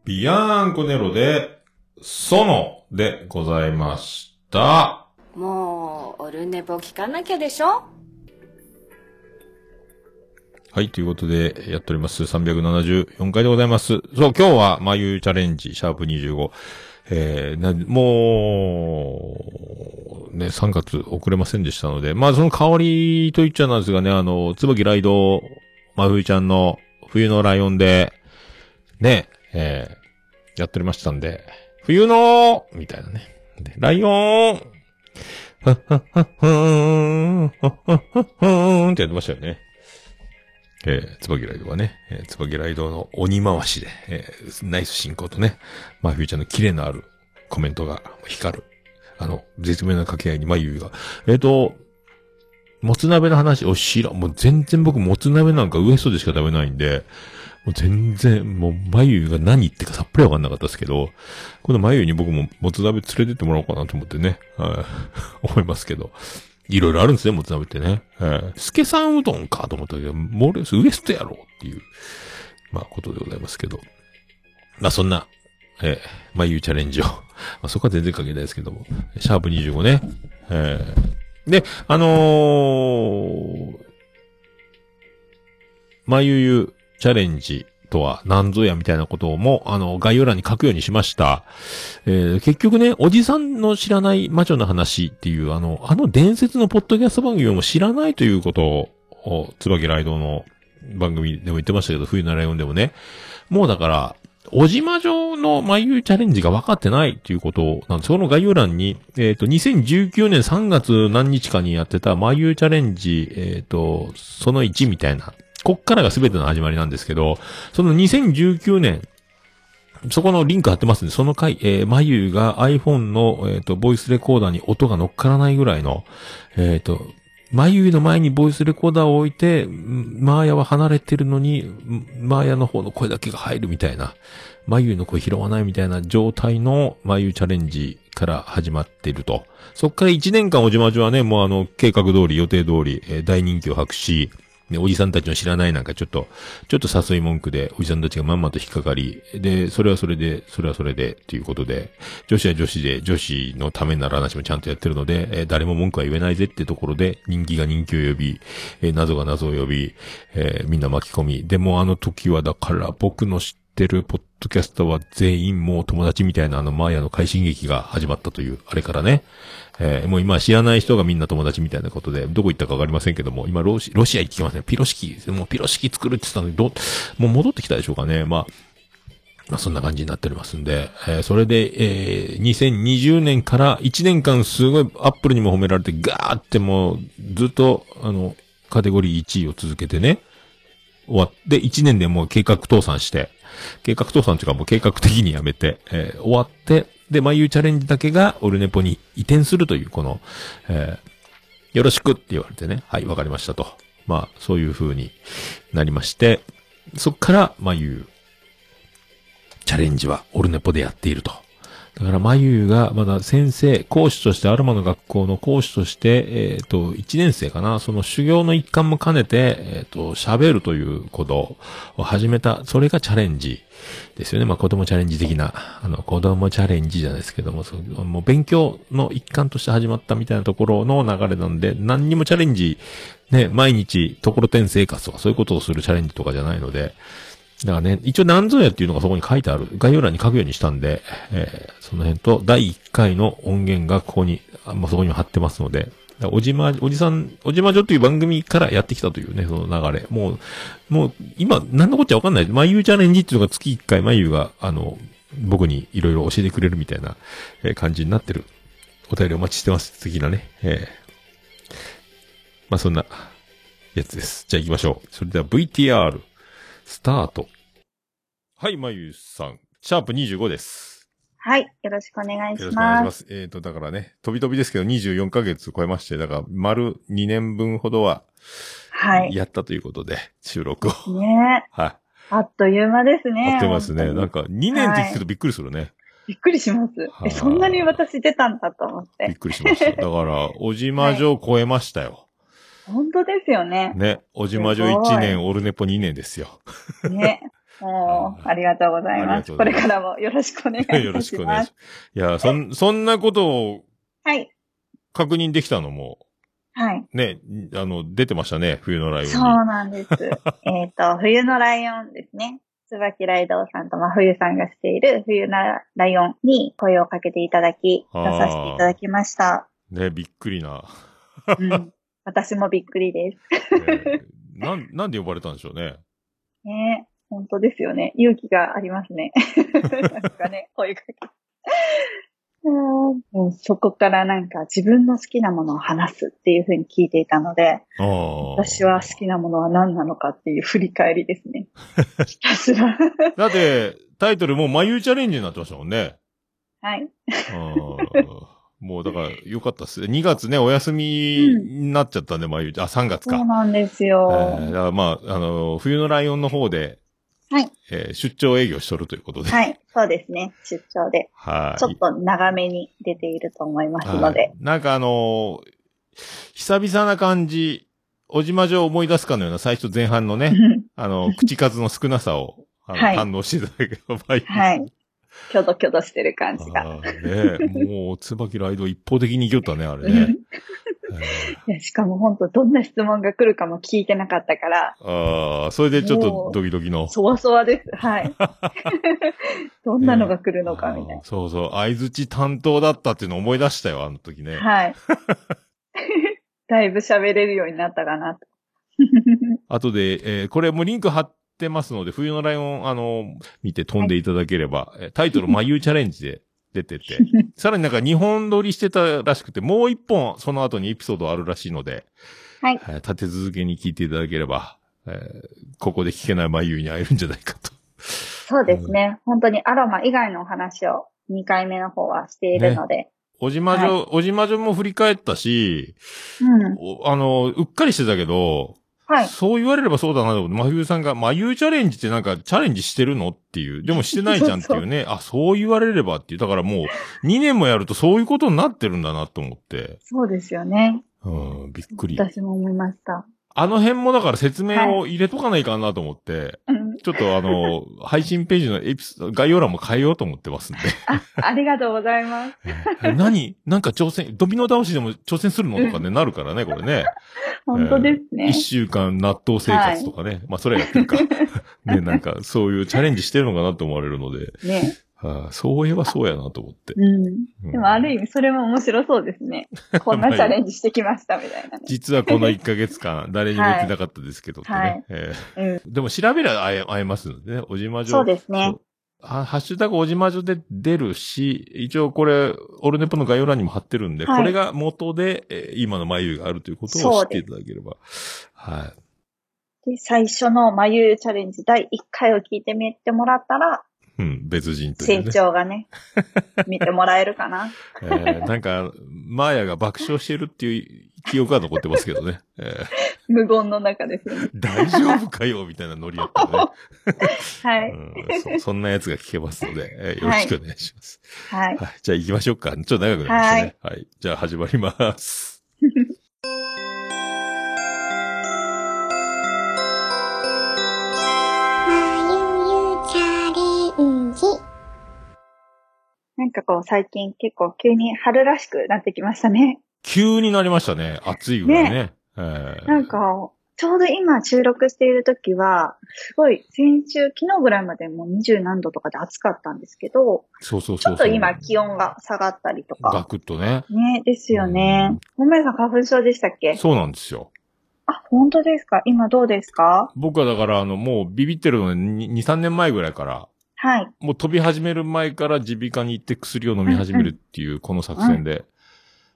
ビアンコネロで、ソノでございました。もう、オルネポ聞かなきゃでしょ?はい、ということで、やっております。374回でございます。そう、今日は、まゆチャレンジ、シャープ25。もう、ね、3月遅れませんでしたので、まあ、その代わりと言っちゃなんですがね、椿ライド、まゆちゃんの、冬のライオンで、ね、やっておりましたんで、冬のみたいなね。でライオーンはっはっはっはーんはっはっはーんってやってましたよね。つばきライドはね、つばきライドの鬼回しで、ナイス進行とね、まゆゆちゃんのキレのあるコメントが光る。絶妙な掛け合いにまゆゆが。もつ鍋の話、お知らん。もう全然僕、もつ鍋なんかウエストでしか食べないんで、もう全然、もう、まゆゆが何言ってかさっぱりわかんなかったですけど、このまゆゆに僕ももつ鍋連れてってもらおうかなと思ってね、思いますけど。いろいろあるんですね、もつ鍋ってね。すけさんうどんかと思ったけど、もうウエストやろっていう、まあ、ことでございますけど。まあ、そんな、まゆゆチャレンジを。まあ、そこは全然関係ないですけども。シャープ25ね。で、まゆゆチャレンジとは何ぞやみたいなことをも、概要欄に書くようにしました。結局ね、おじさんの知らない魔女の話っていう、伝説のポッドキャスト番組をも知らないということを、椿ライドの番組でも言ってましたけど、冬のライオンでもね、もうだから、おじ魔女のまゆゆチャレンジが分かってないということなんです。その概要欄に、2019年3月何日かにやってたまゆゆチャレンジ、その1みたいな。こっからが全ての始まりなんですけど、その2019年、そこのリンク貼ってますんで、その回、まゆゆが iPhone の、ボイスレコーダーに音が乗っからないぐらいの、まゆゆの前にボイスレコーダーを置いて、マーヤは離れてるのに、マーヤの方の声だけが入るみたいな、まゆゆの声拾わないみたいな状態のまゆゆチャレンジから始まっていると。そっから1年間おじまじはね、もう計画通り、予定通り、大人気を博し、で、おじさんたちの知らないなんかちょっと誘い文句で、おじさんたちがまんまと引っかかり、で、それはそれで、ということで、女子は女子で、女子のためになる話もちゃんとやってるので、誰も文句は言えないぜってところで、人気が人気を呼び、謎が謎を呼び、みんな巻き込み、でも時はだから僕の知ってるポッドキャストは全員もう友達みたいなマーヤの快進撃が始まったという、あれからね、もう今知らない人がみんな友達みたいなことで、どこ行ったかわかりませんけども、今ロシア行ってきますね。ピロシキ作るって言ってたのに、もう戻ってきたでしょうかね。まあ、そんな感じになっておりますんで、それで、2020年から1年間すごいアップルにも褒められて、ガーってもうずっと、カテゴリー1位を続けてね、終わって、1年でもう計画倒産というかもう計画的にやめて、終わって、で、まゆゆチャレンジだけがオルネポに移転するという、この、よろしくって言われてね、はい、わかりましたと。まあ、そういう風になりまして、そっから、まゆゆ、チャレンジはオルネポでやっていると。だから、まゆゆが、まだ先生、講師として、アルマの学校の講師として、1年生かな、その修行の一環も兼ねて、喋るということを始めた、それがチャレンジですよね。まあ、子供チャレンジ的な、子供チャレンジじゃないですけども、もう勉強の一環として始まったみたいなところの流れなんで、何にもチャレンジ、ね、毎日、ところてん生活とか、そういうことをするチャレンジとかじゃないので、だからね、一応何ぞやっていうのがそこに書いてある。概要欄に書くようにしたんで、その辺と第1回の音源がここに、そこにも貼ってますので、おじまじょという番組からやってきたというね、その流れ。もう、今、何のこっちゃわかんない。まゆゆチャレンジっていうのが月1回まゆゆが、僕にいろいろ教えてくれるみたいな感じになってる。お便りお待ちしてます。次なね。まあ、そんな、やつです。じゃあ行きましょう。それでは VTR。スタート。はい、まゆゆさん。シャープ25です。はい、よろしくお願いします。よろしくお願いします。だからね、飛び飛びですけど、24ヶ月超えまして、だから、丸2年分ほどは、はい。やったということで、収録を。ねえ。はい。あっという間ですね。あっという間ですね。なんか、2年って聞くとびっくりするね。はい、びっくりします。そんなに私出たんだと思って。びっくりしました。だから、おじまじょ超えましたよ。はい、本当ですよね。ね。おじまじょ1年、オルネポ2年ですよ。ね。もう、ありがとうございます。これからもよろしくお願いします。よろしくお願いします。いや、そんなことを、はい。確認できたのも、はい。ね、出てましたね、冬のライオン。そうなんです。冬のライオンですね。椿ライドウさんと真冬さんがしている冬のライオンに声をかけていただき、出させていただきました。ね、びっくりな。うん。私もびっくりです。なんで呼ばれたんでしょうね。ねえ、本当ですよね。勇気がありますね。なんかね、声かけ。もうそこからなんか自分の好きなものを話すっていう風に聞いていたので、私は好きなものは何なのかっていう振り返りですね。ひたすら。だってタイトルも眉チャレンジになってましたもんね。はい。もうだからよかったっす。2月ね、お休みになっちゃったんで、眉、あ、3月か。そうなんですよ。だからまあ、冬のライオンの方で、はい。出張営業しとるということで。はい。そうですね。出張で。はい。ちょっと長めに出ていると思いますので。はい、なんか久々な感じ、小島城を思い出すかのような最初前半のね、口数の少なさを、はい、堪能していただければいいです。はい。キョドキョドしてる感じが。ね、もう、椿ライド一方的に行ったね、あれね。いやしかも本当どんな質問が来るかも聞いてなかったから。ああ、それでちょっとドキドキの。そわそわです。はい。どんなのが来るのかみたいな。そうそう。相槌担当だったっていうのを思い出したよ、あの時ね。はい。だいぶ喋れるようになったかなと。あとで、これもリンク貼ってますので、冬のライオン、見て飛んでいただければ、はい、タイトル、眉チャレンジで。出てて。さらになんか2本撮りしてたらしくて、もう1本その後にエピソードあるらしいので、はい。立て続けに聞いていただければ、ここで聞けない眉に会えるんじゃないかと。そうですね。本当にアロマ以外のお話を2回目の方はしているので。ね、おじまじょ、はい、おじまじょも振り返ったし、うん、うっかりしてたけど、はい。そう言われればそうだなと思って、まゆうさんが、まゆうチャレンジってなんかチャレンジしてるのっていう、でもしてないじゃんっていうね、そうそう、あ、そう言われればっていう、だからもう2年もやるとそういうことになってるんだなと思って。そうですよね。うん、びっくり。私も思いました。あの辺もだから説明を入れとかないかなと思って、はい、ちょっと配信ページの概要欄も変えようと思ってますんで。ありがとうございます。なんか挑戦、ドミノ倒しでも挑戦するのとかね、なるからね、これね。本当ですね。1週間納豆生活とかね。はい、まあ、それやってるか。ね、なんか、そういうチャレンジしてるのかなと思われるので。ね。はあ、そういえばそうやなと思って。うん。でも、ある意味、それも面白そうですね。こんなチャレンジしてきました、みたいな、ね。実はこの1ヶ月間、誰にも言ってなかったですけどってね。はいでも、調べれば会えますのでね、おじまじょ。そうですね。ハッシュタグおじまじょで出るし、一応これ、オルネポの概要欄にも貼ってるんで、はい、これが元で、今の眉があるということを知っていただければ。はい。で、最初の眉チャレンジ第1回を聞いてみてもらったら、うん、別人という、ね。成長がね、見てもらえるかな。なんか、マーヤが爆笑してるっていう記憶が残ってますけどね。無言の中ですね。大丈夫かよみたいなノリやったね。はい、そんなやつが聞けますので、よろしくお願いします。はい。はい、じゃあ行きましょうか。ちょっと長くなりましたね。はい、はい。じゃあ始まります。なんかこう最近結構急に春らしくなってきましたね。急になりましたね。暑いぐらいね。なんか、ちょうど今収録している時は、すごい先週、昨日ぐらいまでもう20何度とかで暑かったんですけど、そうちょっと今気温が下がったりとか。ガクッとね。ね、ですよね。本命さん花粉症でしたっけ？そうなんですよ。あ、本当ですか？今どうですか？僕はだからもうビビってるのに2、3年前ぐらいから、はい。もう飛び始める前から耳鼻科に行って薬を飲み始めるっていうこの作戦で。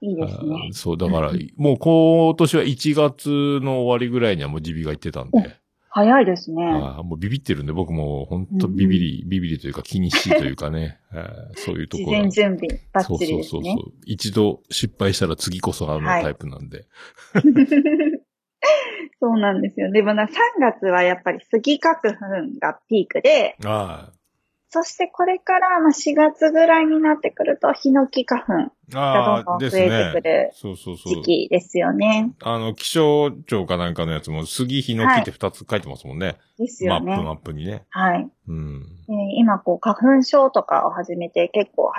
いいですね。そう、だから、もう今年は1月の終わりぐらいにはもう耳鼻科行ってたんで。早いですね。もうビビってるんで、僕も本当ビビりというか気にしいというかね。そういうところ。事前準備、バッチリですね。そう。一度失敗したら次こそタイプなんで。そうなんですよ。でも3月はやっぱりスギ花粉がピークで。そしてこれから、ま、4月ぐらいになってくると、ヒノキ花粉がどんどん増えてくる時期ですよね。気象庁かなんかのやつも、スギ、ヒノキって2つ書いてますもんね。ですよね。マップにね。はい。今、こう、花粉症とかを始めて、結構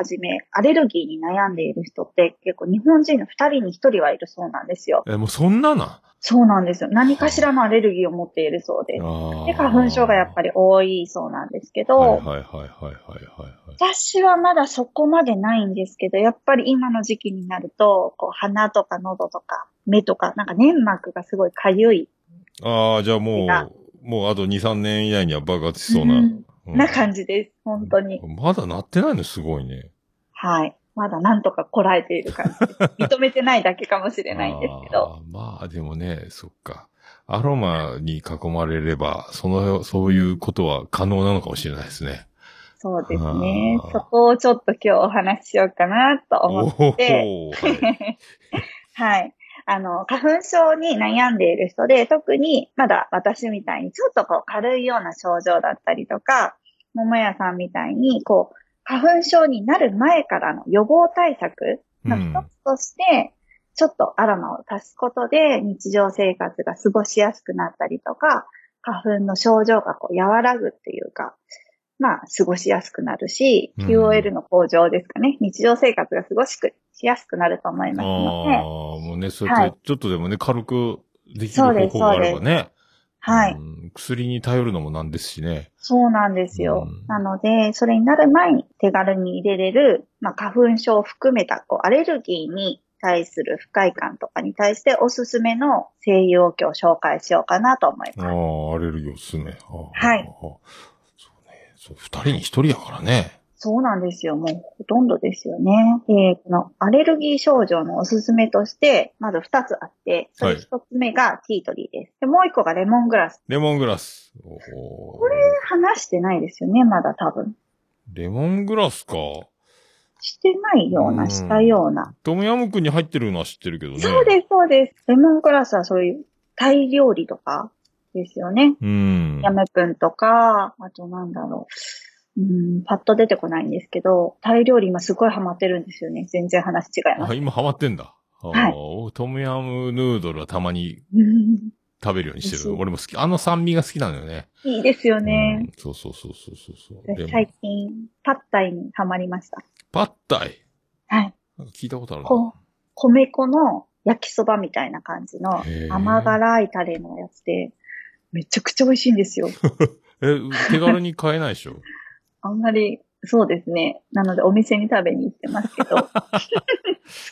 アレルギーに悩んでいる人って、結構日本人の2人に1人はいるそうなんですよ。もうそんなな。そうなんですよ。何かしらのアレルギーを持っているそうです。で、花粉症がやっぱり多いそうなんですけど、私はまだそこまでないんですけど、やっぱり今の時期になると、こう鼻とか喉とか目とか、なんか粘膜がすごいかゆい。ああ、じゃあもうあと2、3年以内には爆発しそうな。な感じです。本当に。まだなってないのすごいね。はい。まだなんとかこらえている感じ。認めてないだけかもしれないんですけど。まあでもね、そっか。アロマに囲まれれば、そういうことは可能なのかもしれないですね。そうですね。そこをちょっと今日お話ししようかなと思って。はい、はい。花粉症に悩んでいる人で、特にまだ私みたいにちょっとこう軽いような症状だったりとか、桃屋さんみたいにこう、花粉症になる前からの予防対策の一つとして、ちょっとアロマを足すことで日常生活が過ごしやすくなったりとか、花粉の症状がこう和らぐっていうか、まあ過ごしやすくなるし、QOL の向上ですかね、日常生活が過ごしやすくなると思いますので。ああ、もうね、そうやってちょっとでもね、はい、軽くできる方法があればね。はい、うん。薬に頼るのもなんですしね。そうなんですよ。うん、なので、それになる前に手軽に入れれる、まあ、花粉症を含めたこうアレルギーに対する不快感とかに対しておすすめの精油を今日紹介しようかなと思います。ああ、アレルギーおすすめ。はい。そうね。そう、2人に1人やからね。そうなんですよ。もうほとんどですよね。このアレルギー症状のおすすめとして、まず2つあって、それ1つ目がティートリーです。で、もう1個がレモングラス。レモングラス。これ話してないですよね、まだ多分。レモングラスか。してないような、したような。トムヤムクンに入ってるのは知ってるけどね。そうです、そうです。レモングラスはそういうタイ料理とかですよね。ヤムクンとか、あとなんだろう。パッと出てこないんですけど、タイ料理今すごいハマってるんですよね。全然話違います。あ、今ハマってんだ。はい。トムヤムヌードルはたまに食べるようにしてる。俺も好き。あの酸味が好きなのよね。いいですよね。そうそうそうそう。最近、パッタイにハマりました。パッタイ？はい。なんか聞いたことあるな。米粉の焼きそばみたいな感じの甘辛いタレのやつで、めちゃくちゃ美味しいんですよ。手軽に買えないでしょ？あんまり、そうですね。なので、お店に食べに行ってますけど、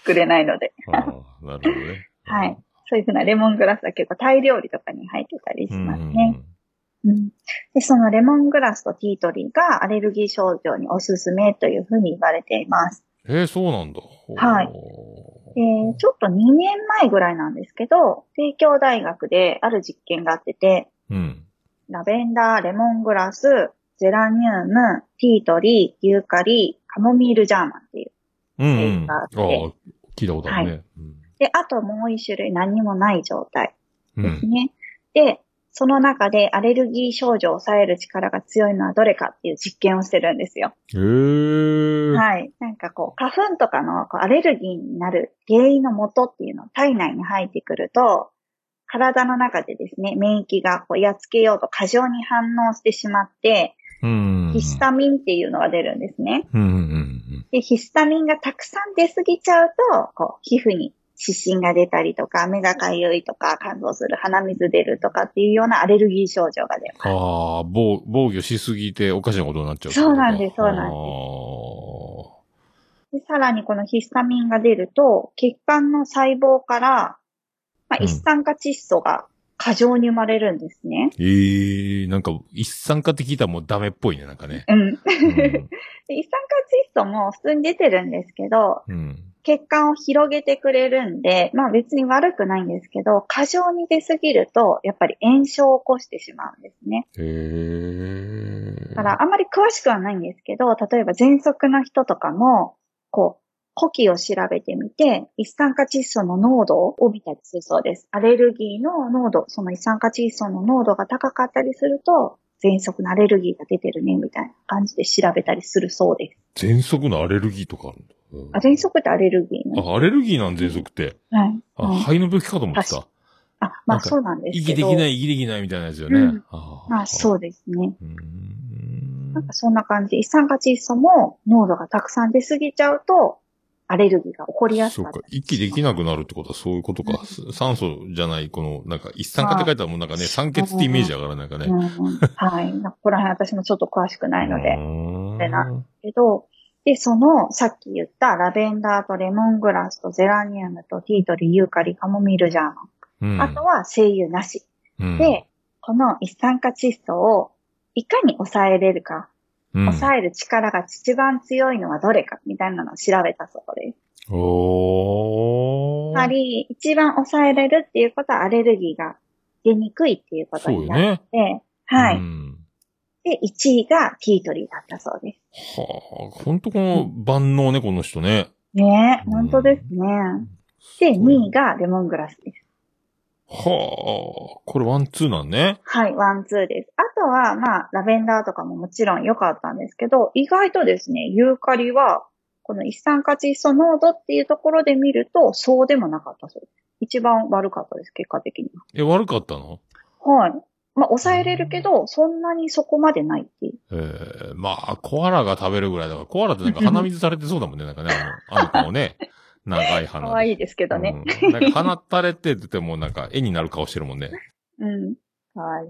作れないので。なるほどね。はい。そういうふうなレモングラスは結構タイ料理とかに入ってたりしますね。で、そのレモングラスとティートリーがアレルギー症状におすすめというふうに言われています。そうなんだ。はい。ちょっと2年前ぐらいなんですけど、帝京大学である実験があってて、ラベンダー、レモングラス、ゼラニウム、ティートリー、ユーカリ、カモミールジャーマンっていう。があって。聞いたことあるね。はい、で、あともう一種類何もない状態ですね。で、その中でアレルギー症状を抑える力が強いのはどれかっていう実験をしてるんですよ。はい。なんかこう、花粉とかのこうアレルギーになる原因の元っていうのを体内に入ってくると、体の中でですね、免疫がこうやっつけようと過剰に反応してしまって、ヒスタミンっていうのが出るんですね。で、ヒスタミンがたくさん出すぎちゃうと、こう、皮膚に湿疹が出たりとか、目がかゆいとか、乾燥する、鼻水出るとかっていうようなアレルギー症状が出ます。ああ、防御しすぎておかしなことになっちゃう。そうなんです、そうなんです。で、さらにこのヒスタミンが出ると、血管の細胞から、まあ、一酸化窒素が過剰に生まれるんですね。なんか、一酸化って聞いたらもうダメっぽいね、なんかね。一酸化窒素も普通に出てるんですけど、血管を広げてくれるんで、まあ別に悪くないんですけど、過剰に出すぎると、やっぱり炎症を起こしてしまうんですね。だから、あんまり詳しくはないんですけど、例えば喘息の人とかも、こう、呼気を調べてみて、一酸化窒素の濃度を見たりするそうです。アレルギーの濃度、その一酸化窒素の濃度が高かったりすると、喘息のアレルギーが出てるね、みたいな感じで調べたりするそうです。喘息のアレルギーとかあるんだ。喘息ってアレルギーなん。アレルギーなん、喘息って。はい。肺の病気かと思ってた。まあそうなんですけど。息できないみたいなやつよね。まあそうですね。なんかそんな感じ。一酸化窒素も濃度がたくさん出すぎちゃうと、アレルギーが起こりやすい。そうか。息できなくなるってことはそういうことか。酸素じゃない、この、なんか、一酸化って書いたらもうなんかね、酸欠ってイメージだからなんかね。はい。ここら辺私もちょっと詳しくないので、あれなんですけど、で、その、さっき言ったラベンダーとレモングラスとゼラニウムとティートリー、ユーカリ、カモミールジャーマン。あとは精油なし。で、この一酸化窒素をいかに抑えれるか。抑える力が一番強いのはどれかみたいなのを調べたそうです。おー。やはり一番抑えれるっていうことはアレルギーが出にくいっていうことになって、そうよね、はい。うん、で、1位がティートリーだったそうです。はあ、ほんとこの万能猫の人ね。ねえ、ほんとですね。で、2位がレモングラスです。はあ、これワンツーなんね。はい、ワンツーです。あとは、まあ、ラベンダーとかももちろん良かったんですけど、意外とですね、ユーカリは、この一酸化窒素濃度っていうところで見ると、そうでもなかったそうです。一番悪かったです、結果的には。え、悪かったの？はい。まあ、抑えれるけど、そんなにそこまでないっていう。まあ、コアラが食べるぐらいだから、コアラってなんか鼻水されてそうだもんね、なんかね、あの子もね。長い鼻。可愛いですけどね。うん、なんか鼻垂れててもなんか絵になる顔してるもんね。うん。可愛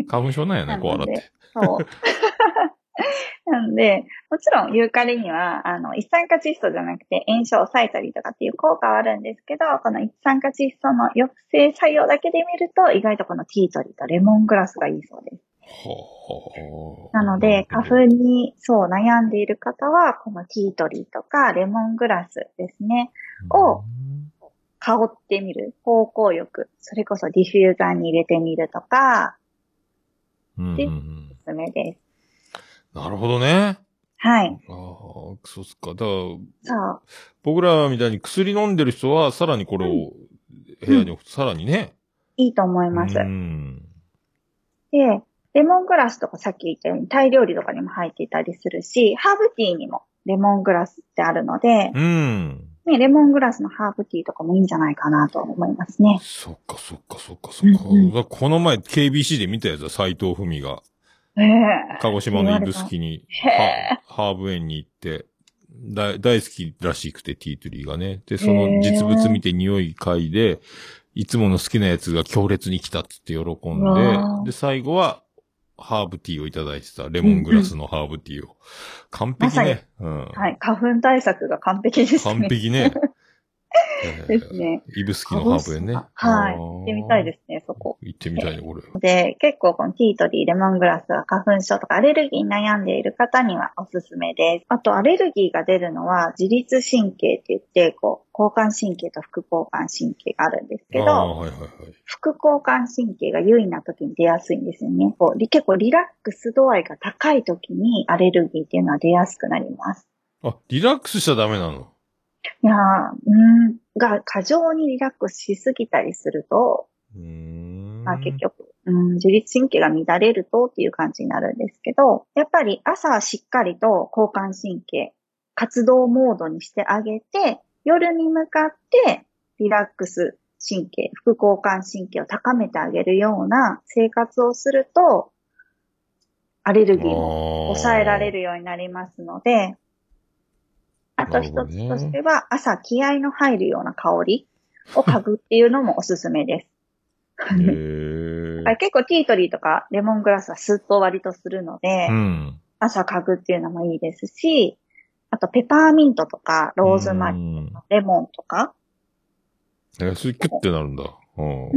い。花粉症なんやね、コアラって。そう。なんで、もちろんユーカリには、一酸化窒素じゃなくて炎症を抑えたりとかっていう効果はあるんですけど、この一酸化窒素の抑制作用だけで見ると、意外とこのティートリーとレモングラスがいいそうです。なので、花粉にそう悩んでいる方は、このティートリーとかレモングラスですね、を香ってみる。芳香浴。それこそディフューザーに入れてみるとか、で、おすすめです。なるほどね。はい。ああ、そうっすか。だから、僕らみたいに薬飲んでる人は、さらにこれを部屋に置くと、さらにね。いいと思います。で、レモングラスとかさっき言ったようにタイ料理とかにも入っていたりするし、ハーブティーにもレモングラスってあるので、ね、レモングラスのハーブティーとかもいいんじゃないかなと思いますね。そっかそっかそっかそっか。この前 KBC で見たやつは斎藤文が、鹿児島の指宿にハーブ園に行って、大好きらしくてティートリーがね。で、その実物見て匂い嗅いで、いつもの好きなやつが強烈に来たって言って喜んで、で、最後は、ハーブティーをいただいてた、レモングラスのハーブティーを。完璧ね。はい。花粉対策が完璧ですね。完璧ね。ですね。イブスキのハーブ園ね。はい。行ってみたいですね、そこ。行ってみたいね、これ。で、結構このティートリー、レモングラスは花粉症とかアレルギーに悩んでいる方にはおすすめです。あと、アレルギーが出るのは自律神経って言って、こう、交感神経と副交感神経があるんですけど、副交感神経が優位な時に出やすいんですよね。こう結構リラックス度合いが高い時にアレルギーっていうのは出やすくなります。あ、リラックスしちゃダメなの？いやー、が過剰にリラックスしすぎたりすると、まあ、結局、自律神経が乱れるとっていう感じになるんですけど、やっぱり朝はしっかりと交感神経、活動モードにしてあげて、夜に向かってリラックス神経、副交感神経を高めてあげるような生活をすると、アレルギーも抑えられるようになりますので、あと一つとしては、朝気合の入るような香りを嗅ぐっていうのもおすすめです。結構ティートリーとかレモングラスはスッと割とするので、朝嗅ぐっていうのもいいですし、あとペパーミントとかローズマリーとかレモンとか。安いキュッてなるんだ。交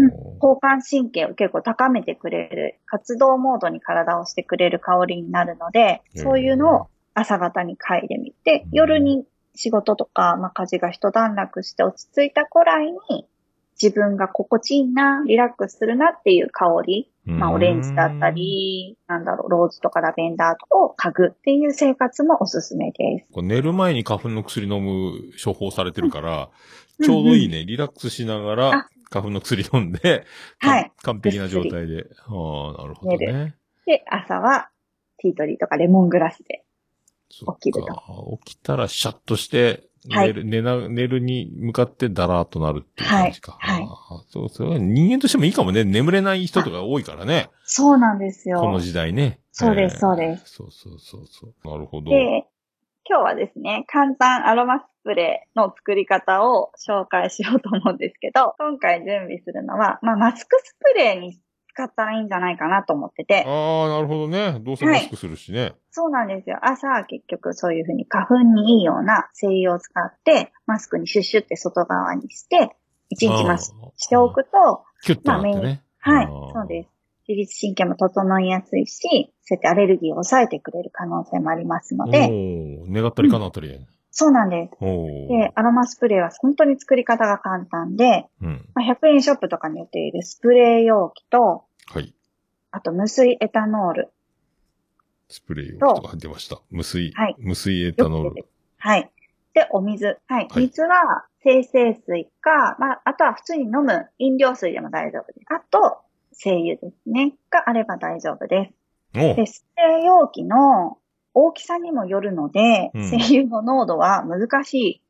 感神経を結構高めてくれる、活動モードに体をしてくれる香りになるので、そういうのを朝方に嗅いでみて、夜に仕事とか、まあ、家事が一段落して落ち着いた頃に、自分が心地いいな、リラックスするなっていう香り、まあ、オレンジだったり、ローズとかラベンダーとかを嗅ぐっていう生活もおすすめです。寝る前に花粉の薬飲む処方されてるから、ちょうどいいね、リラックスしながら花粉の薬飲んで、はい、完璧な状態で。ああ、なるほどね。で、朝はティートリーとかレモングラスで。起きると。起きたらシャッとして、寝るに向かってダラーっとなるっていう感じか。はい。はい、そう、それは人間としてもいいかもね。眠れない人とか多いからね。そうなんですよ。この時代ね。そうです、そうです。そう。なるほど。で、今日はですね、簡単アロマスプレーの作り方を紹介しようと思うんですけど、今回準備するのは、まあ、マスクスプレーに使ったらいいんじゃないかなと思ってて。ああ、なるほどね。どうせマスクするしね。はい、そうなんですよ。朝、結局そういう風に花粉にいいような精油を使って、マスクにシュッシュって外側にして、一日マスクしておくと、キュッとなってね。はい、そうです。自律神経も整いやすいし、そうやってアレルギーを抑えてくれる可能性もありますので。おー、願ったり叶ったり、うん、そうなんです。で、アロマスプレーは本当に作り方が簡単で、うんまあ、100円ショップとかに売っているスプレー容器と、はい、あと無水エタノール。スプレー容器とか出ました。無水、はい、無水エタノール。はい。で、お水。はい。はい、水は精製水か、まあ、あとは普通に飲む飲料水でも大丈夫です。あと、精油ですね。があれば大丈夫です。で、スプレー容器の大きさにもよるので、うん、精油の濃度は難しい、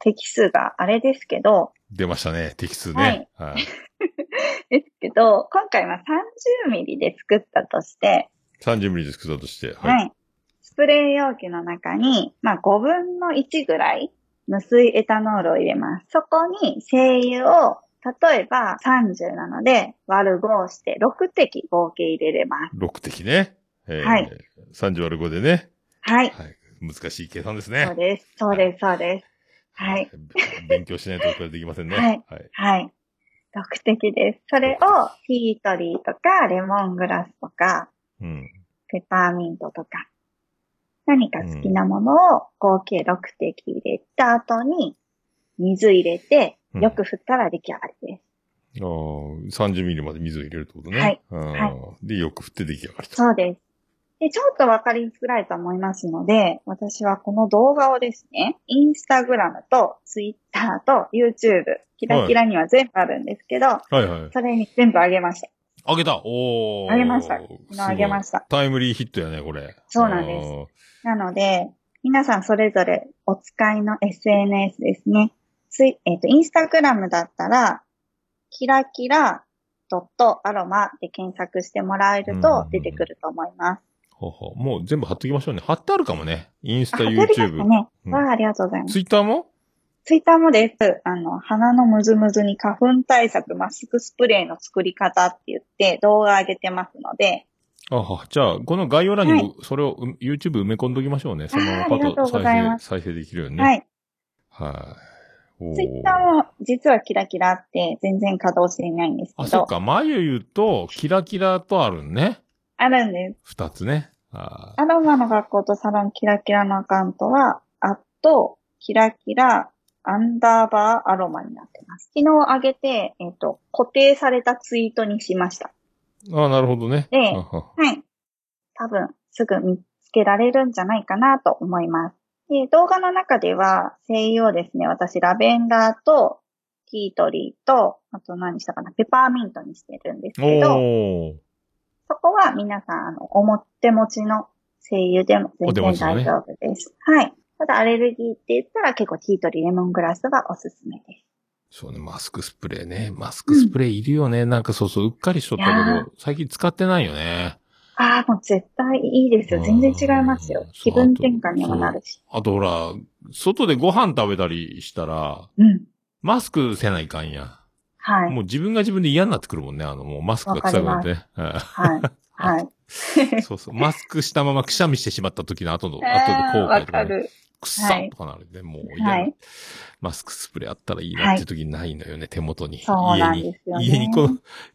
適数があれですけど。出ましたね、適数ね。はい。はい、ですけど、今回は30ミリで作ったとして。30ミリで作ったとして。はい。はい、スプレー容器の中に、まあ、5分の1ぐらい無水エタノールを入れます。そこに精油を、例えば30なので割る5をして6滴合計入れれます。6滴ね。はい。30割る5でね。はい。はい。難しい計算ですね。そうです。そうです。そうです。はい。勉強しないとこれできませんね。はい。はい。はい、6滴です。それをティートリーとかレモングラスとか、うん、ペパーミントとか、何か好きなものを合計6滴入れた後に水入れて、よく振ったら出来上がりです。ああ、30ミリまで水を入れるってことね。はい。はい、で、よく振って出来上がりと。そうです。で、ちょっとわかりづらいと思いますので、私はこの動画をですね、インスタグラムとツイッターと YouTube、キラキラには全部あるんですけど、はい、はいはい。それに全部あげました。あげたおー。あげました。昨日あげました。タイムリーヒットやね、これ。そうなんです。なので、皆さんそれぞれお使いの SNS ですね。インスタグラムだったら、キラキラ.aroma で検索してもらえると出てくると思います。ほうほうもう全部貼っときましょうね。貼ってあるかもね。インスタ、YouTube。ねうん、ありがとうございます。ツイッターもです。鼻のムズムズに花粉対策マスクスプレーの作り方って言って動画上げてますので。あ、じゃあ、この概要欄にもそれを YouTube 埋め込んどきましょうね。はい、そのパート再生できるようにね。はい。はい。ツイッターも実はキラキラって全然稼働していないんですけど。あ、そっか。眉とキラキラとあるね。あるんです。二つね。アロマの学校とサロンキラキラのアカウントは、キラキラ_アロマになってます。昨日上げて、固定されたツイートにしました。あ、なるほどね。で、はい。多分、すぐ見つけられるんじゃないかなと思います。で、動画の中では、精油をですね、私、ラベンダーと、ティートリーと、あと何したかな、ペパーミントにしてるんですけど、そこは皆さん、表持ちの精油でも全然大丈夫です。ね、はい。ただ、アレルギーって言ったら結構ティートリー、レモングラスがおすすめです。そうね、マスクスプレーね。マスクスプレーいるよね。うん、なんかそう、うっかりしとったけど、最近使ってないよね。ああ、もう絶対いいですよ。全然違いますよ。気分転換にもなるし。あとほら、外でご飯食べたりしたら、うん、マスクせないかんや。はい。もう自分が自分で嫌になってくるもんね。もうマスクが臭くなって。はい。はい。そう。マスクしたままくしゃみしてしまった時の後で後悔とか、ね。わかる。くっさとかなるね。もう嫌、はい。マスクスプレーあったらいいなって時ないのよね、手元に。そうなんですよね。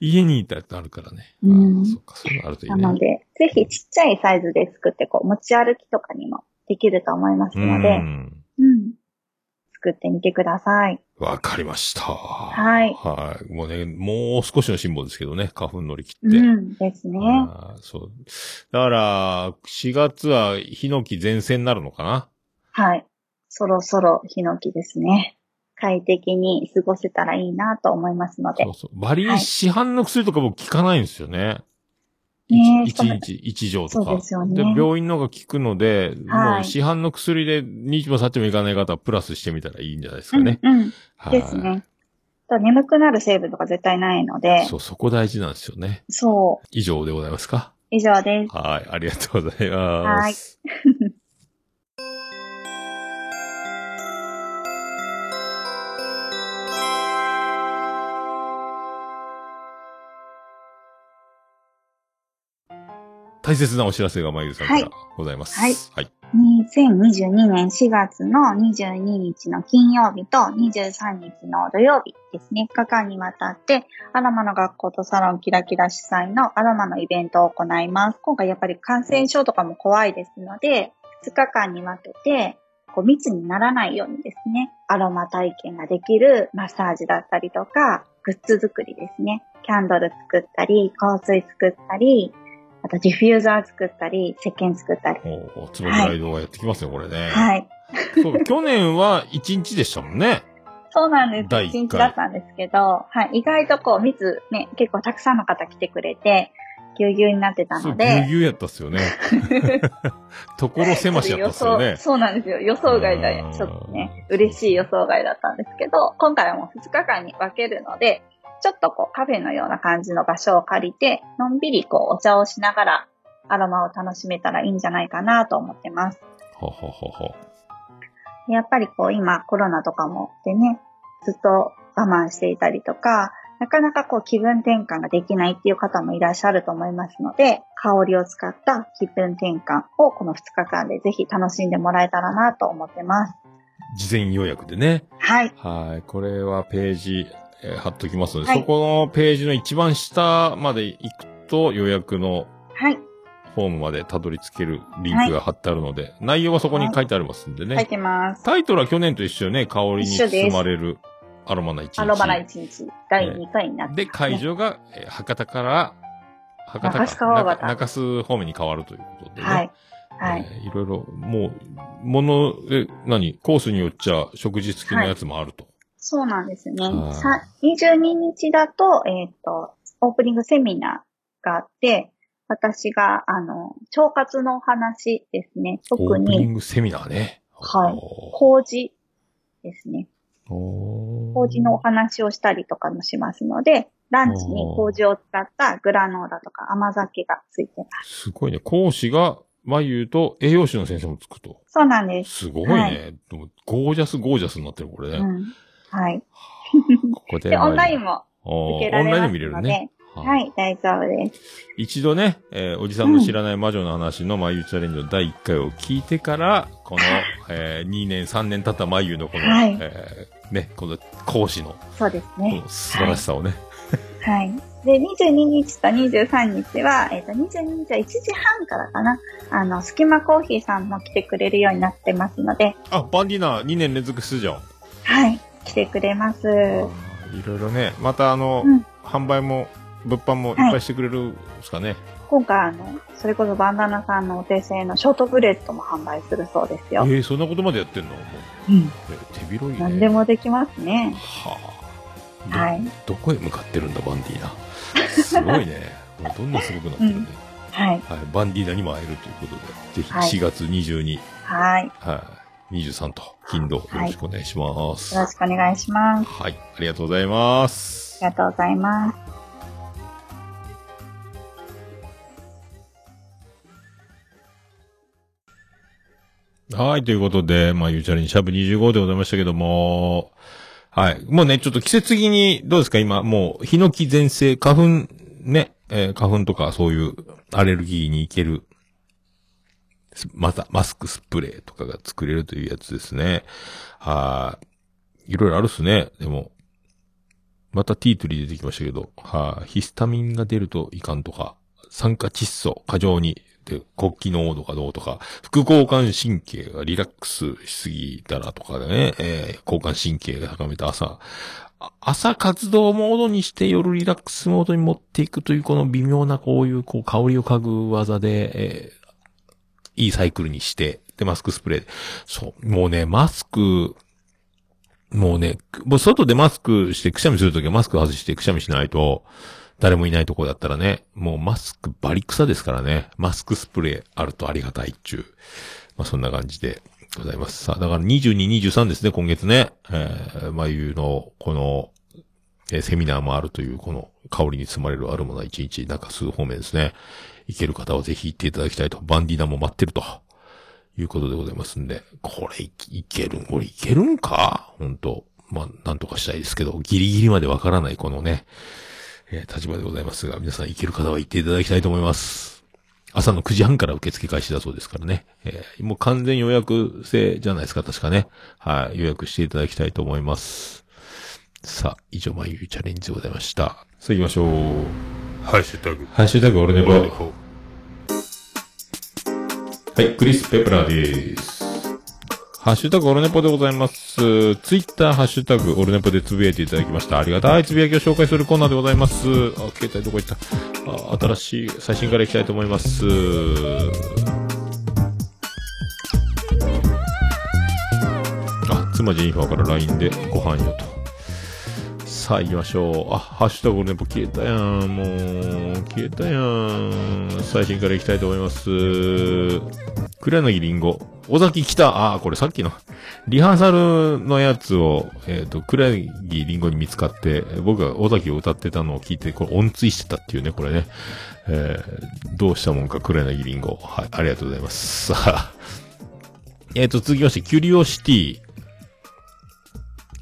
家にいたらあるからね。うん。そっか、そういうのあるといいね。なので、ぜひちっちゃいサイズで作って、持ち歩きとかにもできると思いますので、うん。作ってみてください。わかりました。はい。はい。もうね、もう少しの辛抱ですけどね、花粉乗り切って。うんですね。そう。だから、4月はヒノキ前線になるのかな？はい。そろそろヒノキですね。快適に過ごせたらいいなと思いますので。そうそう。市販の薬とかも効かないんですよね。1日1錠とか。そうですよね。で、病院のが効くので、もう市販の薬で2日も3日もいかない方はプラスしてみたらいいんじゃないですかね。うん。ですね。眠くなる成分とか絶対ないので。そう、そこ大事なんですよね。そう。以上でございますか？以上です。はい。ありがとうございます。はい。大切なお知らせがまゆるさんからございます。はい。はい。2022年4月の22日の金曜日と23日の土曜日ですね、3日間にわたってアロマの学校とサロンキラキラ主催のアロマのイベントを行います。今回やっぱり感染症とかも怖いですので、2日間に分けて密にならないようにですね、アロマ体験ができるマッサージだったりとか、グッズ作りですね、キャンドル作ったり、香水作ったり、あとディフューザー作ったり、石鹸作ったり。おつぼみライドをやってきますね、はい、これね。はい。そう、去年は1日でしたもんね。そうなんです。1日だったんですけど、はい、意外と密ね、結構たくさんの方来てくれて、ぎゅうぎゅうになってたので。そう、ぎゅうぎゅうやったっすよね。ところ狭しやったっすよね。そうなんですよ。予想外だよ。ちょっとね、嬉しい予想外だったんですけど、今回はもう2日間に分けるので、ちょっとカフェのような感じの場所を借りて、のんびりお茶をしながらアロマを楽しめたらいいんじゃないかなと思ってます。ほほほほ。やっぱり今コロナとかもってね、ずっと我慢していたりとか、なかなか気分転換ができないっていう方もいらっしゃると思いますので、香りを使った気分転換をこの2日間でぜひ楽しんでもらえたらなと思ってます。事前予約でね。はい。はい。これはページ、貼っときますので、はい、そこのページの一番下まで行くと予約のフォームまでたどり着けるリンクが貼ってあるので、はい、内容はそこに書いてありますんでね、はい、書いてます。タイトルは去年と一緒ね、香りに包まれるアロマな一日。アロマな一日第2回になって、ね、で会場が博多から中洲方面に変わるということでね。はいはい。いろいろもうコースによっちゃ食事付きのやつもあると。はい、そうなんですね。22日だと、オープニングセミナーがあって、私が、腸活の話ですね。特に。オープニングセミナーね。はい。麹ですね。麹のお話をしたりとかもしますので、ランチに麹を使ったグラノーラとか甘酒がついてます。すごいね。講師が、眉と栄養士の先生もつくと。そうなんです。すごいね。はい、ゴージャスゴージャスになってる、これね。うんはい。ここでオンラインも受けられますので。オンラインも見れるね。はい、大丈夫です。一度ね、おじさんの知らない魔女の話の眉チャレンジの第1回を聞いてから、この、2年、3年経った眉のこの、はい、この講師の、そうですね。素晴らしさをね。はい。はい、で、22日と23日は、22日は1時半からかな。スキマコーヒーさんも来てくれるようになってますので。あ、バンディーナー2年連続出場。はい。来てくれます。いろいろね、また販売も物販もいっぱいしてくれるんですかね。はい、今回それこそバンダナさんのお手製のショートブレッドも販売するそうですよ。そんなことまでやってんの？うん。手広いね。何でもできますね。はあ。はい。どこへ向かってるんだバンディーナ。すごいね。もうどんどんすごくなってるんで。うん、はい、はい。バンディーナにも会えるということで、ぜひ4月22。はい。はい。23と金土よろしくお願いします、はい、よろしくお願いします。はい、ありがとうございます。ありがとうございます。はい、ということで、ゆうちゃりんシャープ25でございましたけども、はい、もうね、ちょっと季節的にどうですか今、もう、ヒノキ全盛、花粉ね、花粉とかそういうアレルギーにいける。また、マスクスプレーとかが作れるというやつですね。いろいろあるっすね。でも、またティートリー出てきましたけど、ヒスタミンが出るといかんとか、酸化窒素過剰に、で、骨気の濃度がどうとか、副交感神経がリラックスしすぎたらとかでね、交感神経が高めた朝活動モードにして夜リラックスモードに持っていくというこの微妙なこういう香りを嗅ぐ技で、いいサイクルにして、で、マスクスプレーで。そう。もうね、もう外でマスクしてくしゃみするときはマスク外してくしゃみしないと、誰もいないとこだったらね、もうマスクバリ草ですからね、マスクスプレーあるとありがたいっちゅう。そんな感じでございます。さあ、だから22、23ですね、今月ね。眉の、この、セミナーもあるという、この、香りに包まれるアロマな一日、中数方面ですね。行ける方はぜひ行っていただきたいと。バンディーナも待ってるということでございますんで、これ行けるんか本当なんとかしたいですけど、ギリギリまでわからないこのね、立場でございますが、皆さん行ける方は行っていただきたいと思います。朝の9時半から受付開始だそうですからね。もう完全予約制じゃないですか、確かね。はい、予約していただきたいと思います。さあ、以上、まゆゆチャレンジでございました。さあ行きましょう。ハッシュタグ、俺ねば。はい、クリス・ペプラーです。ハッシュタグオルネポでございます。ツイッターハッシュタグオルネポでつぶやいていただきました。ありがたいつぶやきを紹介するコーナーでございます。あ、携帯どこ行った？あ、新しい最新からいきたいと思います。あ、妻ジェニファーから LINE でご飯よと。さあ行きましょう。あ、ハッシュタグオルネポ消えたやん。もう消えたやん。最新からいきたいと思います。倉野木りんご。尾崎来た。あ、これさっきのリハーサルのやつを倉木りんごに見つかって、僕が尾崎を歌ってたのを聞いて、これ音追してたっていうね、これね、どうしたもんか倉木りんご、はい、ありがとうございます。さあ続きまして、キュリオシティ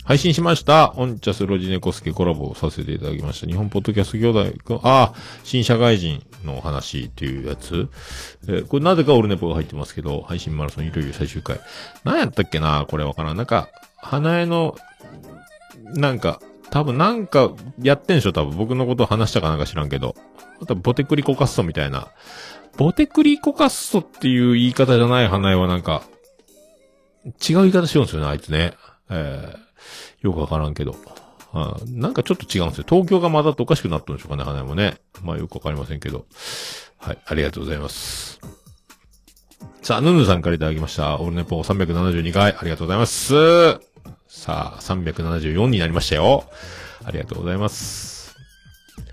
配信しました。オンチャスロジネコスケコラボをさせていただきました。日本ポッドキャスト兄弟、新社会人のお話っていうやつ。これなぜかオルネポが入ってますけど、配信マラソンいろいろ最終回。何やったっけな、これわからん。なんか、花江の、多分やってんでしょ、多分。僕のことを話したかなんか知らんけど。またボテクリコカッソみたいな。ボテクリコカッソっていう言い方じゃない花江はなんか、違う言い方しようんですよね、あいつね。よくわからんけど。なんかちょっと違うんですよ。東京が混ざっておかしくなったんでしょうかね、花もね。まあよくわかりませんけど。はい、ありがとうございます。さあ、ヌヌさんからいただきました。オールネポ372回、ありがとうございます。さあ、374になりましたよ。ありがとうございます。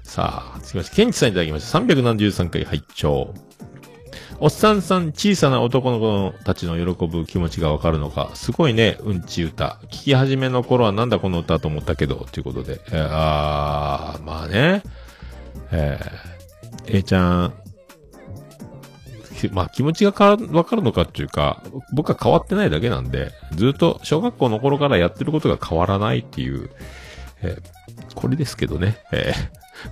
さあ、続きまして、ケンチさんいただきました。373回拝聴。おっさんさん、小さな男の子たちの喜ぶ気持ちがわかるのか。すごいね、うんち歌。聞き始めの頃はなんだこの歌と思ったけど、ということで。まあね。ちゃん。まあ気持ちがわかるのかっていうか、僕は変わってないだけなんで、ずっと小学校の頃からやってることが変わらないっていう、これですけどね。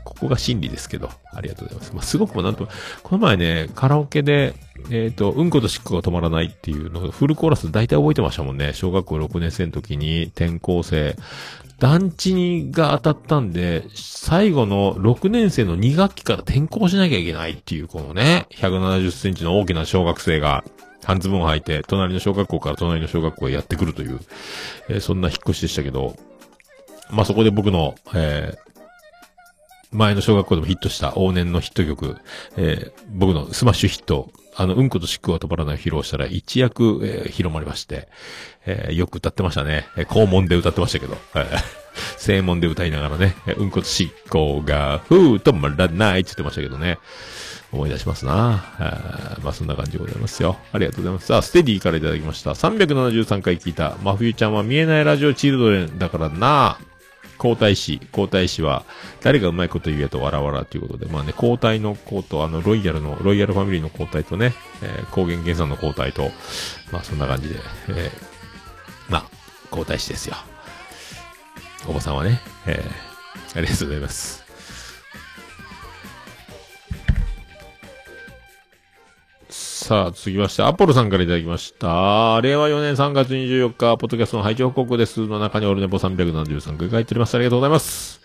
ここが真理ですけど、ありがとうございます。まあ、すごくもなんと、この前ね、カラオケで、うんことしっこが止まらないっていうのをフルコーラス大体覚えてましたもんね。小学校6年生の時に転校生、団地にが当たったんで、最後の6年生の2学期から転校しなきゃいけないっていう、このね、170センチの大きな小学生が、半ズボンを履いて、隣の小学校から隣の小学校へやってくるという、そんな引っ越しでしたけど、まあ、そこで僕の、前の小学校でもヒットした往年のヒット曲、僕のスマッシュヒット、うんことしっこが止まらないを披露したら一躍、広まりまして、よく歌ってましたね。校門で歌ってましたけど、正門で歌いながらね、うんことしっこが止まらないって言ってましたけどね。思い出しますな。まあ、そんな感じでございますよ。ありがとうございます。さあ、ステディからいただきました。373回聞いた。真冬ちゃんは見えないラジオチルドレンだからな。皇太子は、誰がうまいこと言うやとわらわらということで、まあね、皇太の皇と、ロイヤルファミリーの皇太とね、高原源さんの皇太と、まあそんな感じで、皇太子ですよ。おばさんはね、ありがとうございます。さあ、続きまして、アポロさんからいただきました。令和4年3月24日、ポッドキャストの配聴報告です。の中にオルネポ373回書いております。ありがとうございます。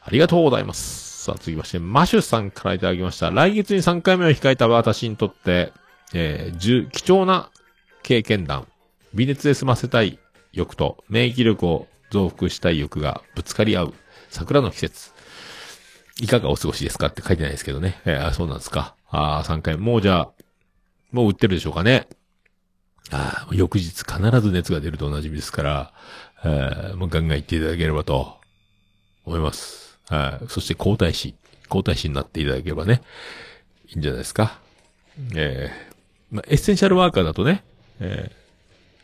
ありがとうございます。さあ、続きまして、マシュさんからいただきました。来月に3回目を控えた私にとって、貴重な経験談。微熱で済ませたい欲と、免疫力を増幅したい欲がぶつかり合う、桜の季節。いかがお過ごしですかって書いてないですけどね。そうなんですか。3回目。もうじゃあ、もう売ってるでしょうかね。翌日必ず熱が出るとおなじみですから、もうガンガン行っていただければと思います。そして皇太子になっていただければね、いいんじゃないですか。エッセンシャルワーカーだとね、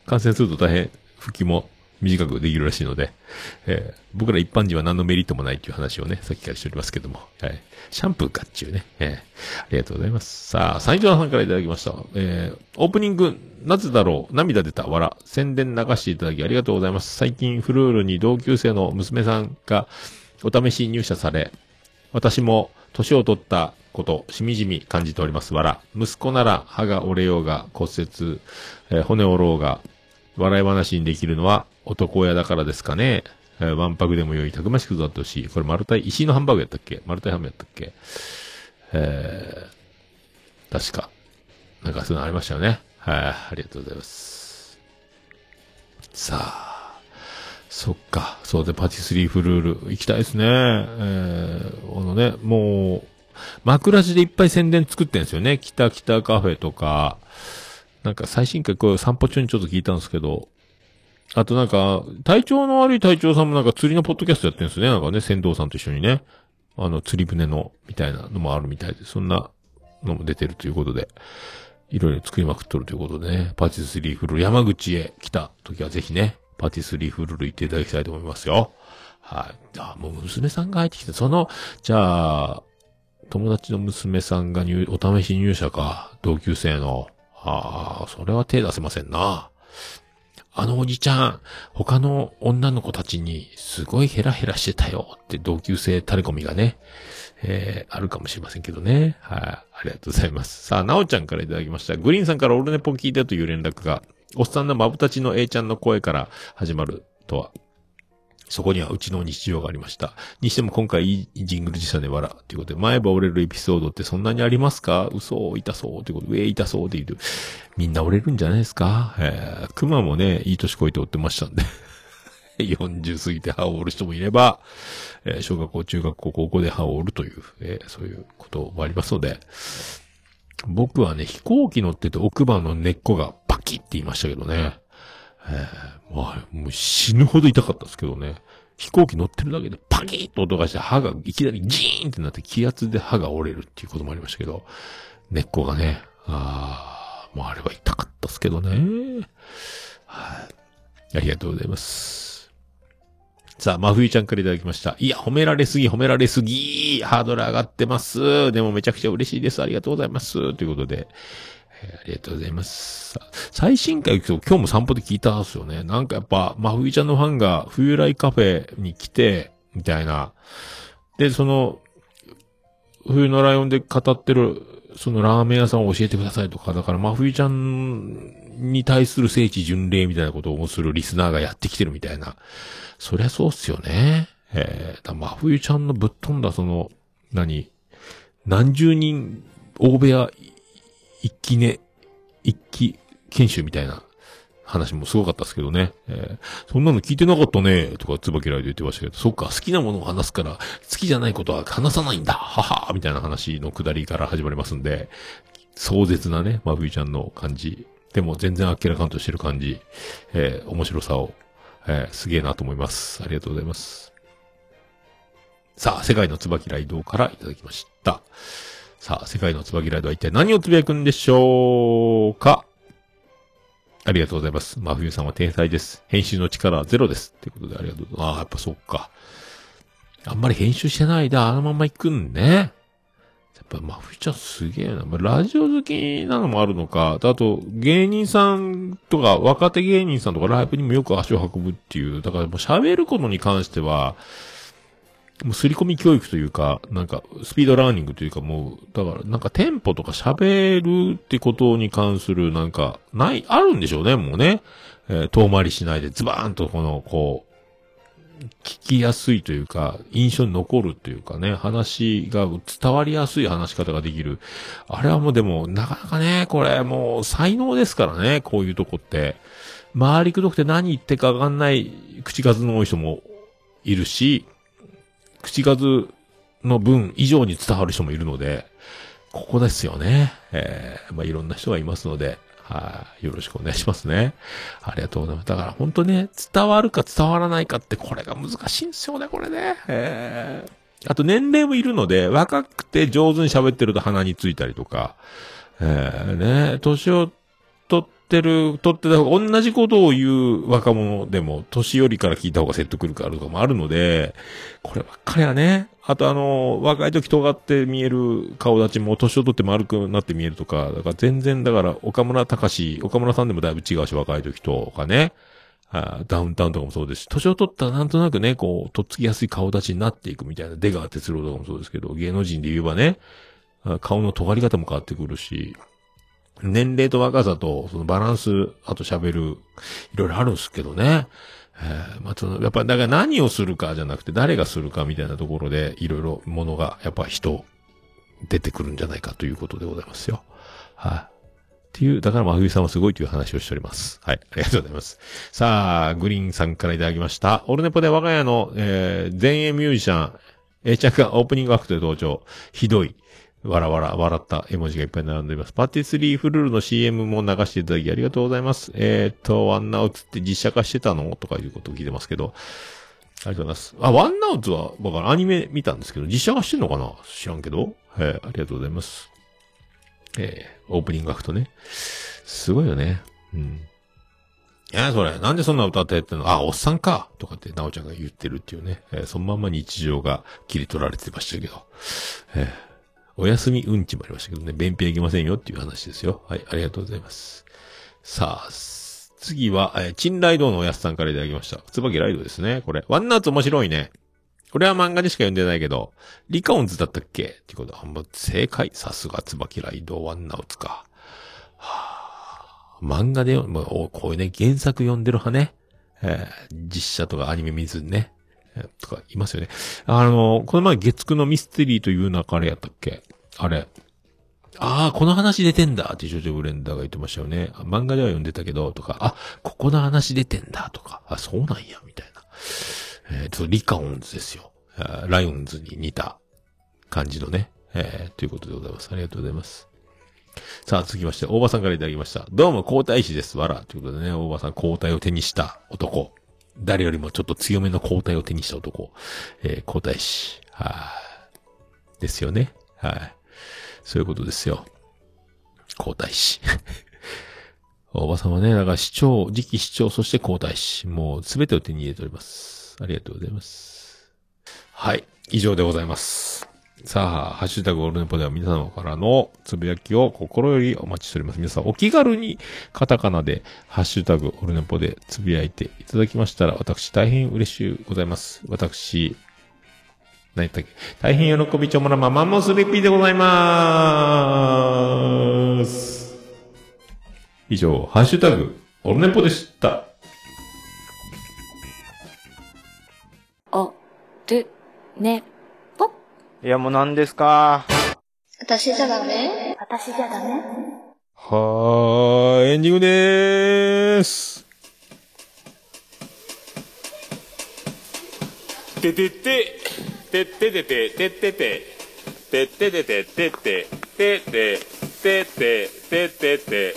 感染すると大変復帰も短くできるらしいので、僕ら一般人は何のメリットもないという話をね、さっきからしておりますけども、シャンプーかっちゅうね、ありがとうございます。さあ、サイジョナさんからいただきました。オープニング、なぜだろう、涙出た、笑、宣伝流していただきありがとうございます。最近フルールに同級生の娘さんがお試し入社され、私も年を取ったこと、しみじみ感じておりますわら。息子なら歯が折れようが骨折、骨折ろうが、笑い話にできるのは男親だからですかね。わんぱくでもよい、たくましく育ってほしい。これ丸太、石井のハンバーグやったっけ？丸太ハムやったっけ？確か。なんかそういうのありましたよね。はい、ありがとうございます。さあ。そっか。そうで、パティスリーフルール。行きたいですね。このね、もう、枕地でいっぱい宣伝作ってんですよね。キタキタカフェとか。なんか最新回こう散歩中にちょっと聞いたんですけど。あとなんか、体調の悪い隊長さんもなんか釣りのポッドキャストやってるんですね。なんかね、船頭さんと一緒にね。釣り船の、みたいなのもあるみたいで、そんなのも出てるということで、いろいろ作りまくっとるということでね、パティスリーフルール、山口へ来た時はぜひね、パティスリーフルール行っていただきたいと思いますよ。はい。あ、もう娘さんが入ってきて、じゃあ、友達の娘さんがお試し入社か、同級生の。ああ、それは手出せませんな。あのおじちゃん、他の女の子たちにすごいヘラヘラしてたよって同級生タレコミがね、あるかもしれませんけどね。はい、ありがとうございます。さあ、なおちゃんからいただきました。グリーンさんからオルネポ聞いたという連絡が、おっさんのまぶたちの A ちゃんの声から始まるとは。そこにはうちの日常がありました。にしても今回いいジングル自社で笑う。ということで、前歯折れるエピソードってそんなにありますか？嘘、痛そう。ということで、痛そうって言う。みんな折れるんじゃないですか？熊もね、いい年こいて折ってましたんで。40過ぎて歯を折る人もいれば、小学校、中学校、高校で歯を折るという、そういうこともありますので。僕はね、飛行機乗ってて奥歯の根っこがパキって言いましたけどね。まあ、もう死ぬほど痛かったですけどね。飛行機乗ってるだけでパキッと音がして歯がいきなりジーンってなって気圧で歯が折れるっていうこともありましたけど、根っこがね、もうあれは痛かったですけどね。はい。ありがとうございます。さあ、真冬ちゃんからいただきました。いや、褒められすぎ。ハードル上がってます。でもめちゃくちゃ嬉しいです。ありがとうございます。ということで。ありがとうございます。最新回、今日も散歩で聞いたんですよね。なんかやっぱ、真冬ちゃんのファンが冬来カフェに来て、みたいな。で、冬のライオンで語ってる、ラーメン屋さんを教えてくださいとか、だから真冬ちゃんに対する聖地巡礼みたいなことをするリスナーがやってきてるみたいな。そりゃそうっすよね。真冬ちゃんのぶっ飛んだ何十人大部屋、一期研修みたいな話もすごかったですけどね。そんなの聞いてなかったね、とか、椿ライド言ってましたけど、そっか、好きなものを話すから、好きじゃないことは話さないんだ、ははみたいな話の下りから始まりますんで、壮絶なね、まふいちゃんの感じ。でも全然あっけらかんとしてる感じ。面白さを、すげえなと思います。ありがとうございます。さあ、世界の椿ライドからいただきました。さあ、世界の椿ライドは一体何をつぶやくんでしょうか？ありがとうございます。真冬さんは天才です。編集の力はゼロです。ということでありがとうございます。ああ、やっぱそっか。あんまり編集してないで、あのまま行くんね。やっぱ真冬ちゃんすげえな。ラジオ好きなのもあるのか。あと、芸人さんとか、若手芸人さんとかライブにもよく足を運ぶっていう。だからもう喋ることに関しては、もうすり込み教育というか、なんか、スピードラーニングというかもう、だから、なんかテンポとか喋るってことに関する、なんか、あるんでしょうね、もうね。遠回りしないで、ズバーンと聞きやすいというか、印象に残るというかね、話が伝わりやすい話し方ができる。あれはもうでも、なかなかね、これもう才能ですからね、こういうとこって。回りくどくて何言ってかわかんない口数の多い人もいるし、口数の分以上に伝わる人もいるので、ここですよね。いろんな人がいますので、よろしくお願いしますね。ありがとうございます。だから本当ね、伝わるか伝わらないかってこれが難しいんですよね、これね。あと年齢もいるので、若くて上手に喋ってると鼻についたりとか、年を取ってた方が同じことを言う若者でも、年寄りから聞いた方が説得力あるとかもあるので、こればっかりはね。あと若い時尖って見える顔立ちも、年を取って丸くなって見えるとか、だから全然、だから岡村さんでもだいぶ違うし、若い時とかね。ダウンタウンとかもそうですし、年を取ったらなんとなくね、とっつきやすい顔立ちになっていくみたいな、出川哲朗とかもそうですけど、芸能人で言えばね、顔の尖り方も変わってくるし、年齢と若さとそのバランス、あと喋る、いろいろあるんですけどね。まあ、そのやっぱだから何をするかじゃなくて誰がするかみたいなところでいろいろものがやっぱ人出てくるんじゃないかということでございますよ。はい。っていう、だから真冬さんはすごいという話をしております。はい。ありがとうございます。さあ、グリーンさんからいただきました。オルネポで我が家の、前衛ミュージシャン、A ちゃんがオープニングアクトで登場。ひどい。わらわら、笑った絵文字がいっぱい並んでいます。パティスリーフルールの CM も流していただきありがとうございます。ワンナウツって実写化してたのとかいうことを聞いてますけど。ありがとうございます。あ、ワンナウツは、僕はアニメ見たんですけど、実写化してんのかな知らんけど。ありがとうございます。オープニングアクトね。すごいよね。うん。それ、なんでそんな歌ってやってんの？あ、おっさんかとかって、なおちゃんが言ってるっていうね。そのまんま日常が切り取られてましたけど。おやすみうんちもありましたけどね。便秘できませんよっていう話ですよ。はい、ありがとうございます。さあ、次は、チンライドのおやすさんからいただきました。つばきライドですね、これ。ワンナーツ面白いね。これは漫画でしか読んでないけど、リカオンズだったっけっていうことは、もう正解。さすが、つばきライド、ワンナウツか。はぁ、漫画で、まあ、こういうね、原作読んでる派ね。実写とかアニメ見ずにね。とか、いますよね。この前、月9のミステリーという中あれやったっけあれ。ああ、この話出てんだってジョジョブレンダーが言ってましたよね。漫画では読んでたけど、とか、あ、ここの話出てんだとか、あ、そうなんや、みたいな。リカオンズですよ。ライオンズに似た感じのね、ということでございます。ありがとうございます。さあ、続きまして、大場さんからいただきました。どうも、皇太子です。わら。ということでね、大場さん、皇太を手にした男。誰よりもちょっと強めの皇太を手にした男。皇太子。はい。ですよね。はい。そういうことですよ。皇太子。おばさんはね、だから市長、次期市長、そして皇太子。もうすべてを手に入れております。ありがとうございます。はい。以上でございます。さあ、ハッシュタグオルネポでは皆様からのつぶやきを心よりお待ちしております。皆さんお気軽にカタカナでハッシュタグオルネポでつぶやいていただきましたら、私大変嬉しいございます。私、何やったっけ？大変喜びちょもらまマンモスレピーでございまーす。以上、ハッシュタグ、オルネポでした。お、る、ね、ぽ。いや、もう何ですか。私じゃダメ？私じゃダメ？はーい、エンディングでーす。ててて、てててててててて、てててててててて、ててて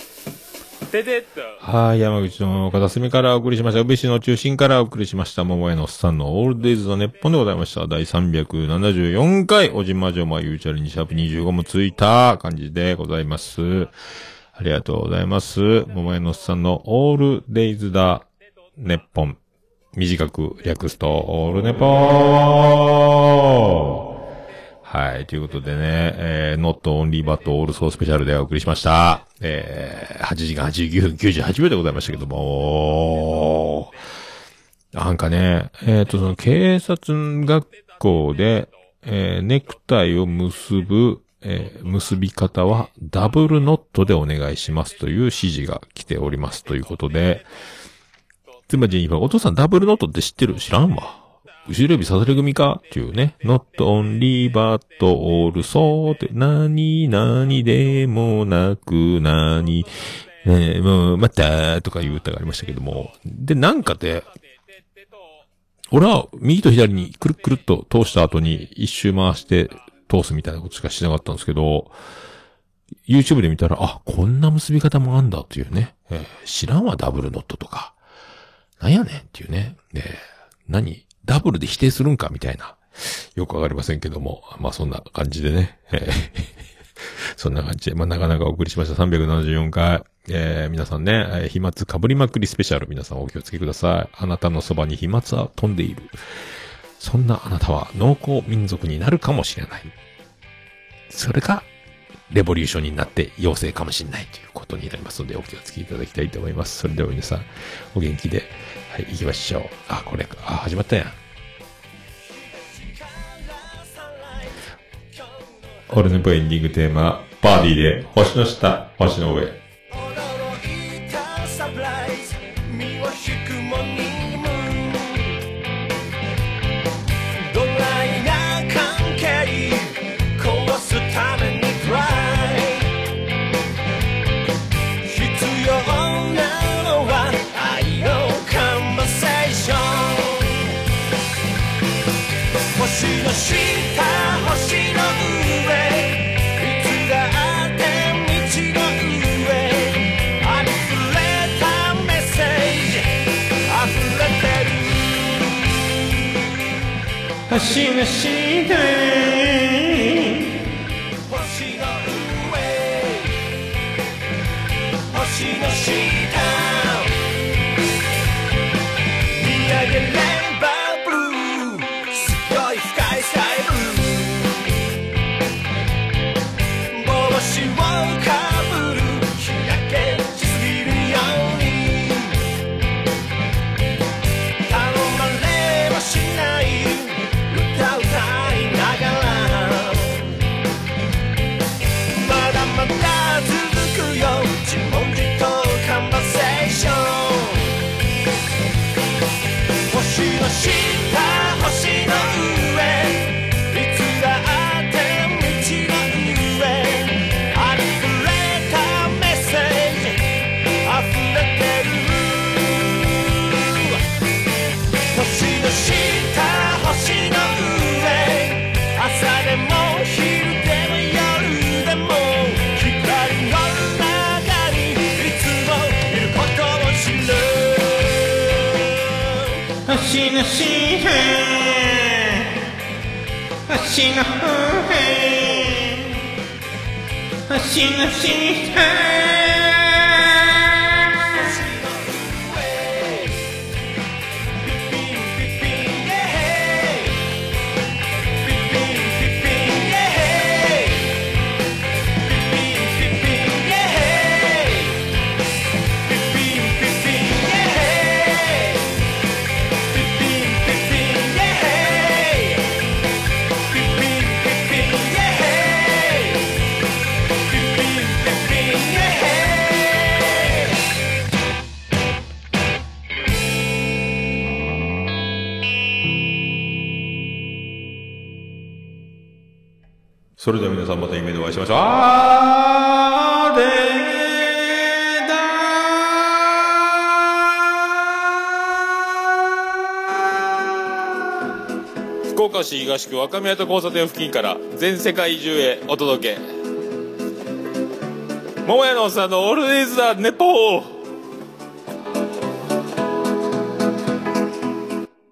てて。はい、山口の片隅からお送りしました。宇部市の中心からお送りしました。桃屋のおっさんのオールデイズの熱本でございました。第374回、おじまじょまゆうちゃりにシャープ25もついた感じでございます。ありがとうございます。桃屋のおっさんのオールデイズだ熱本。短く略すと、オールネポー。はい。ということでね、Not Only But Also Special でお送りしました。8時間89分98秒でございましたけども、なんかね、その警察学校で、ネクタイを結ぶ、結び方はダブルノットでお願いしますという指示が来ておりますということで、つまり今、お父さんダブルノットって知ってる？知らんわ。後ろ指さされ組かっていうね。not only but also って、何々でもなく何、もうまたとかいう歌がありましたけども。で、なんかで、俺は右と左にくるくるっと通した後に一周回して通すみたいなことしかしなかったんですけど、YouTube で見たら、あ、こんな結び方もあんだっていうね。知らんわ、ダブルノットとか。なんやねんっていうね。何ダブルで否定するんかみたいな。よくわかりませんけども。まあ、そんな感じでね。そんな感じで。まあ、なかなかお送りしました。374回。皆さんね、飛沫かぶりまくりスペシャル。皆さんお気をつけください。あなたのそばに飛沫は飛んでいる。そんなあなたは農耕民族になるかもしれない。それか、レボリューションになって妖精かもしれないということになりますので、お気をつけいただきたいと思います。それでは皆さん、お元気で、はい、行きましょう。あ、これか。あ、始まったやん。オールネポエンディングテーマ、バーディーで星の下、星の上。驚いたサプライズ、身を引くモーニングムーン。ドライな関係、壊すためにトライ。必要なのは愛のコンバセーション。星の下、星の上。星の下、星の上、星の下。見上げればブルー、すごい深いスカイブルー。帽子をかぶる、日焼けしすぎるように。頼まれはしない、星の下、星の上、いつだって道の上。あふれたメッセージ、あふれてる。星の下、星の上、朝でも昼でも夜でも、光の中にいつもいることを知る。星の下、星の上、星の下、それでは皆さんまた夢でお会いしましょう。あれだ。福岡市東区若宮と交差点付近から全世界中へお届け。桃屋のおっさんのオールディーズ・ザ・ネポー。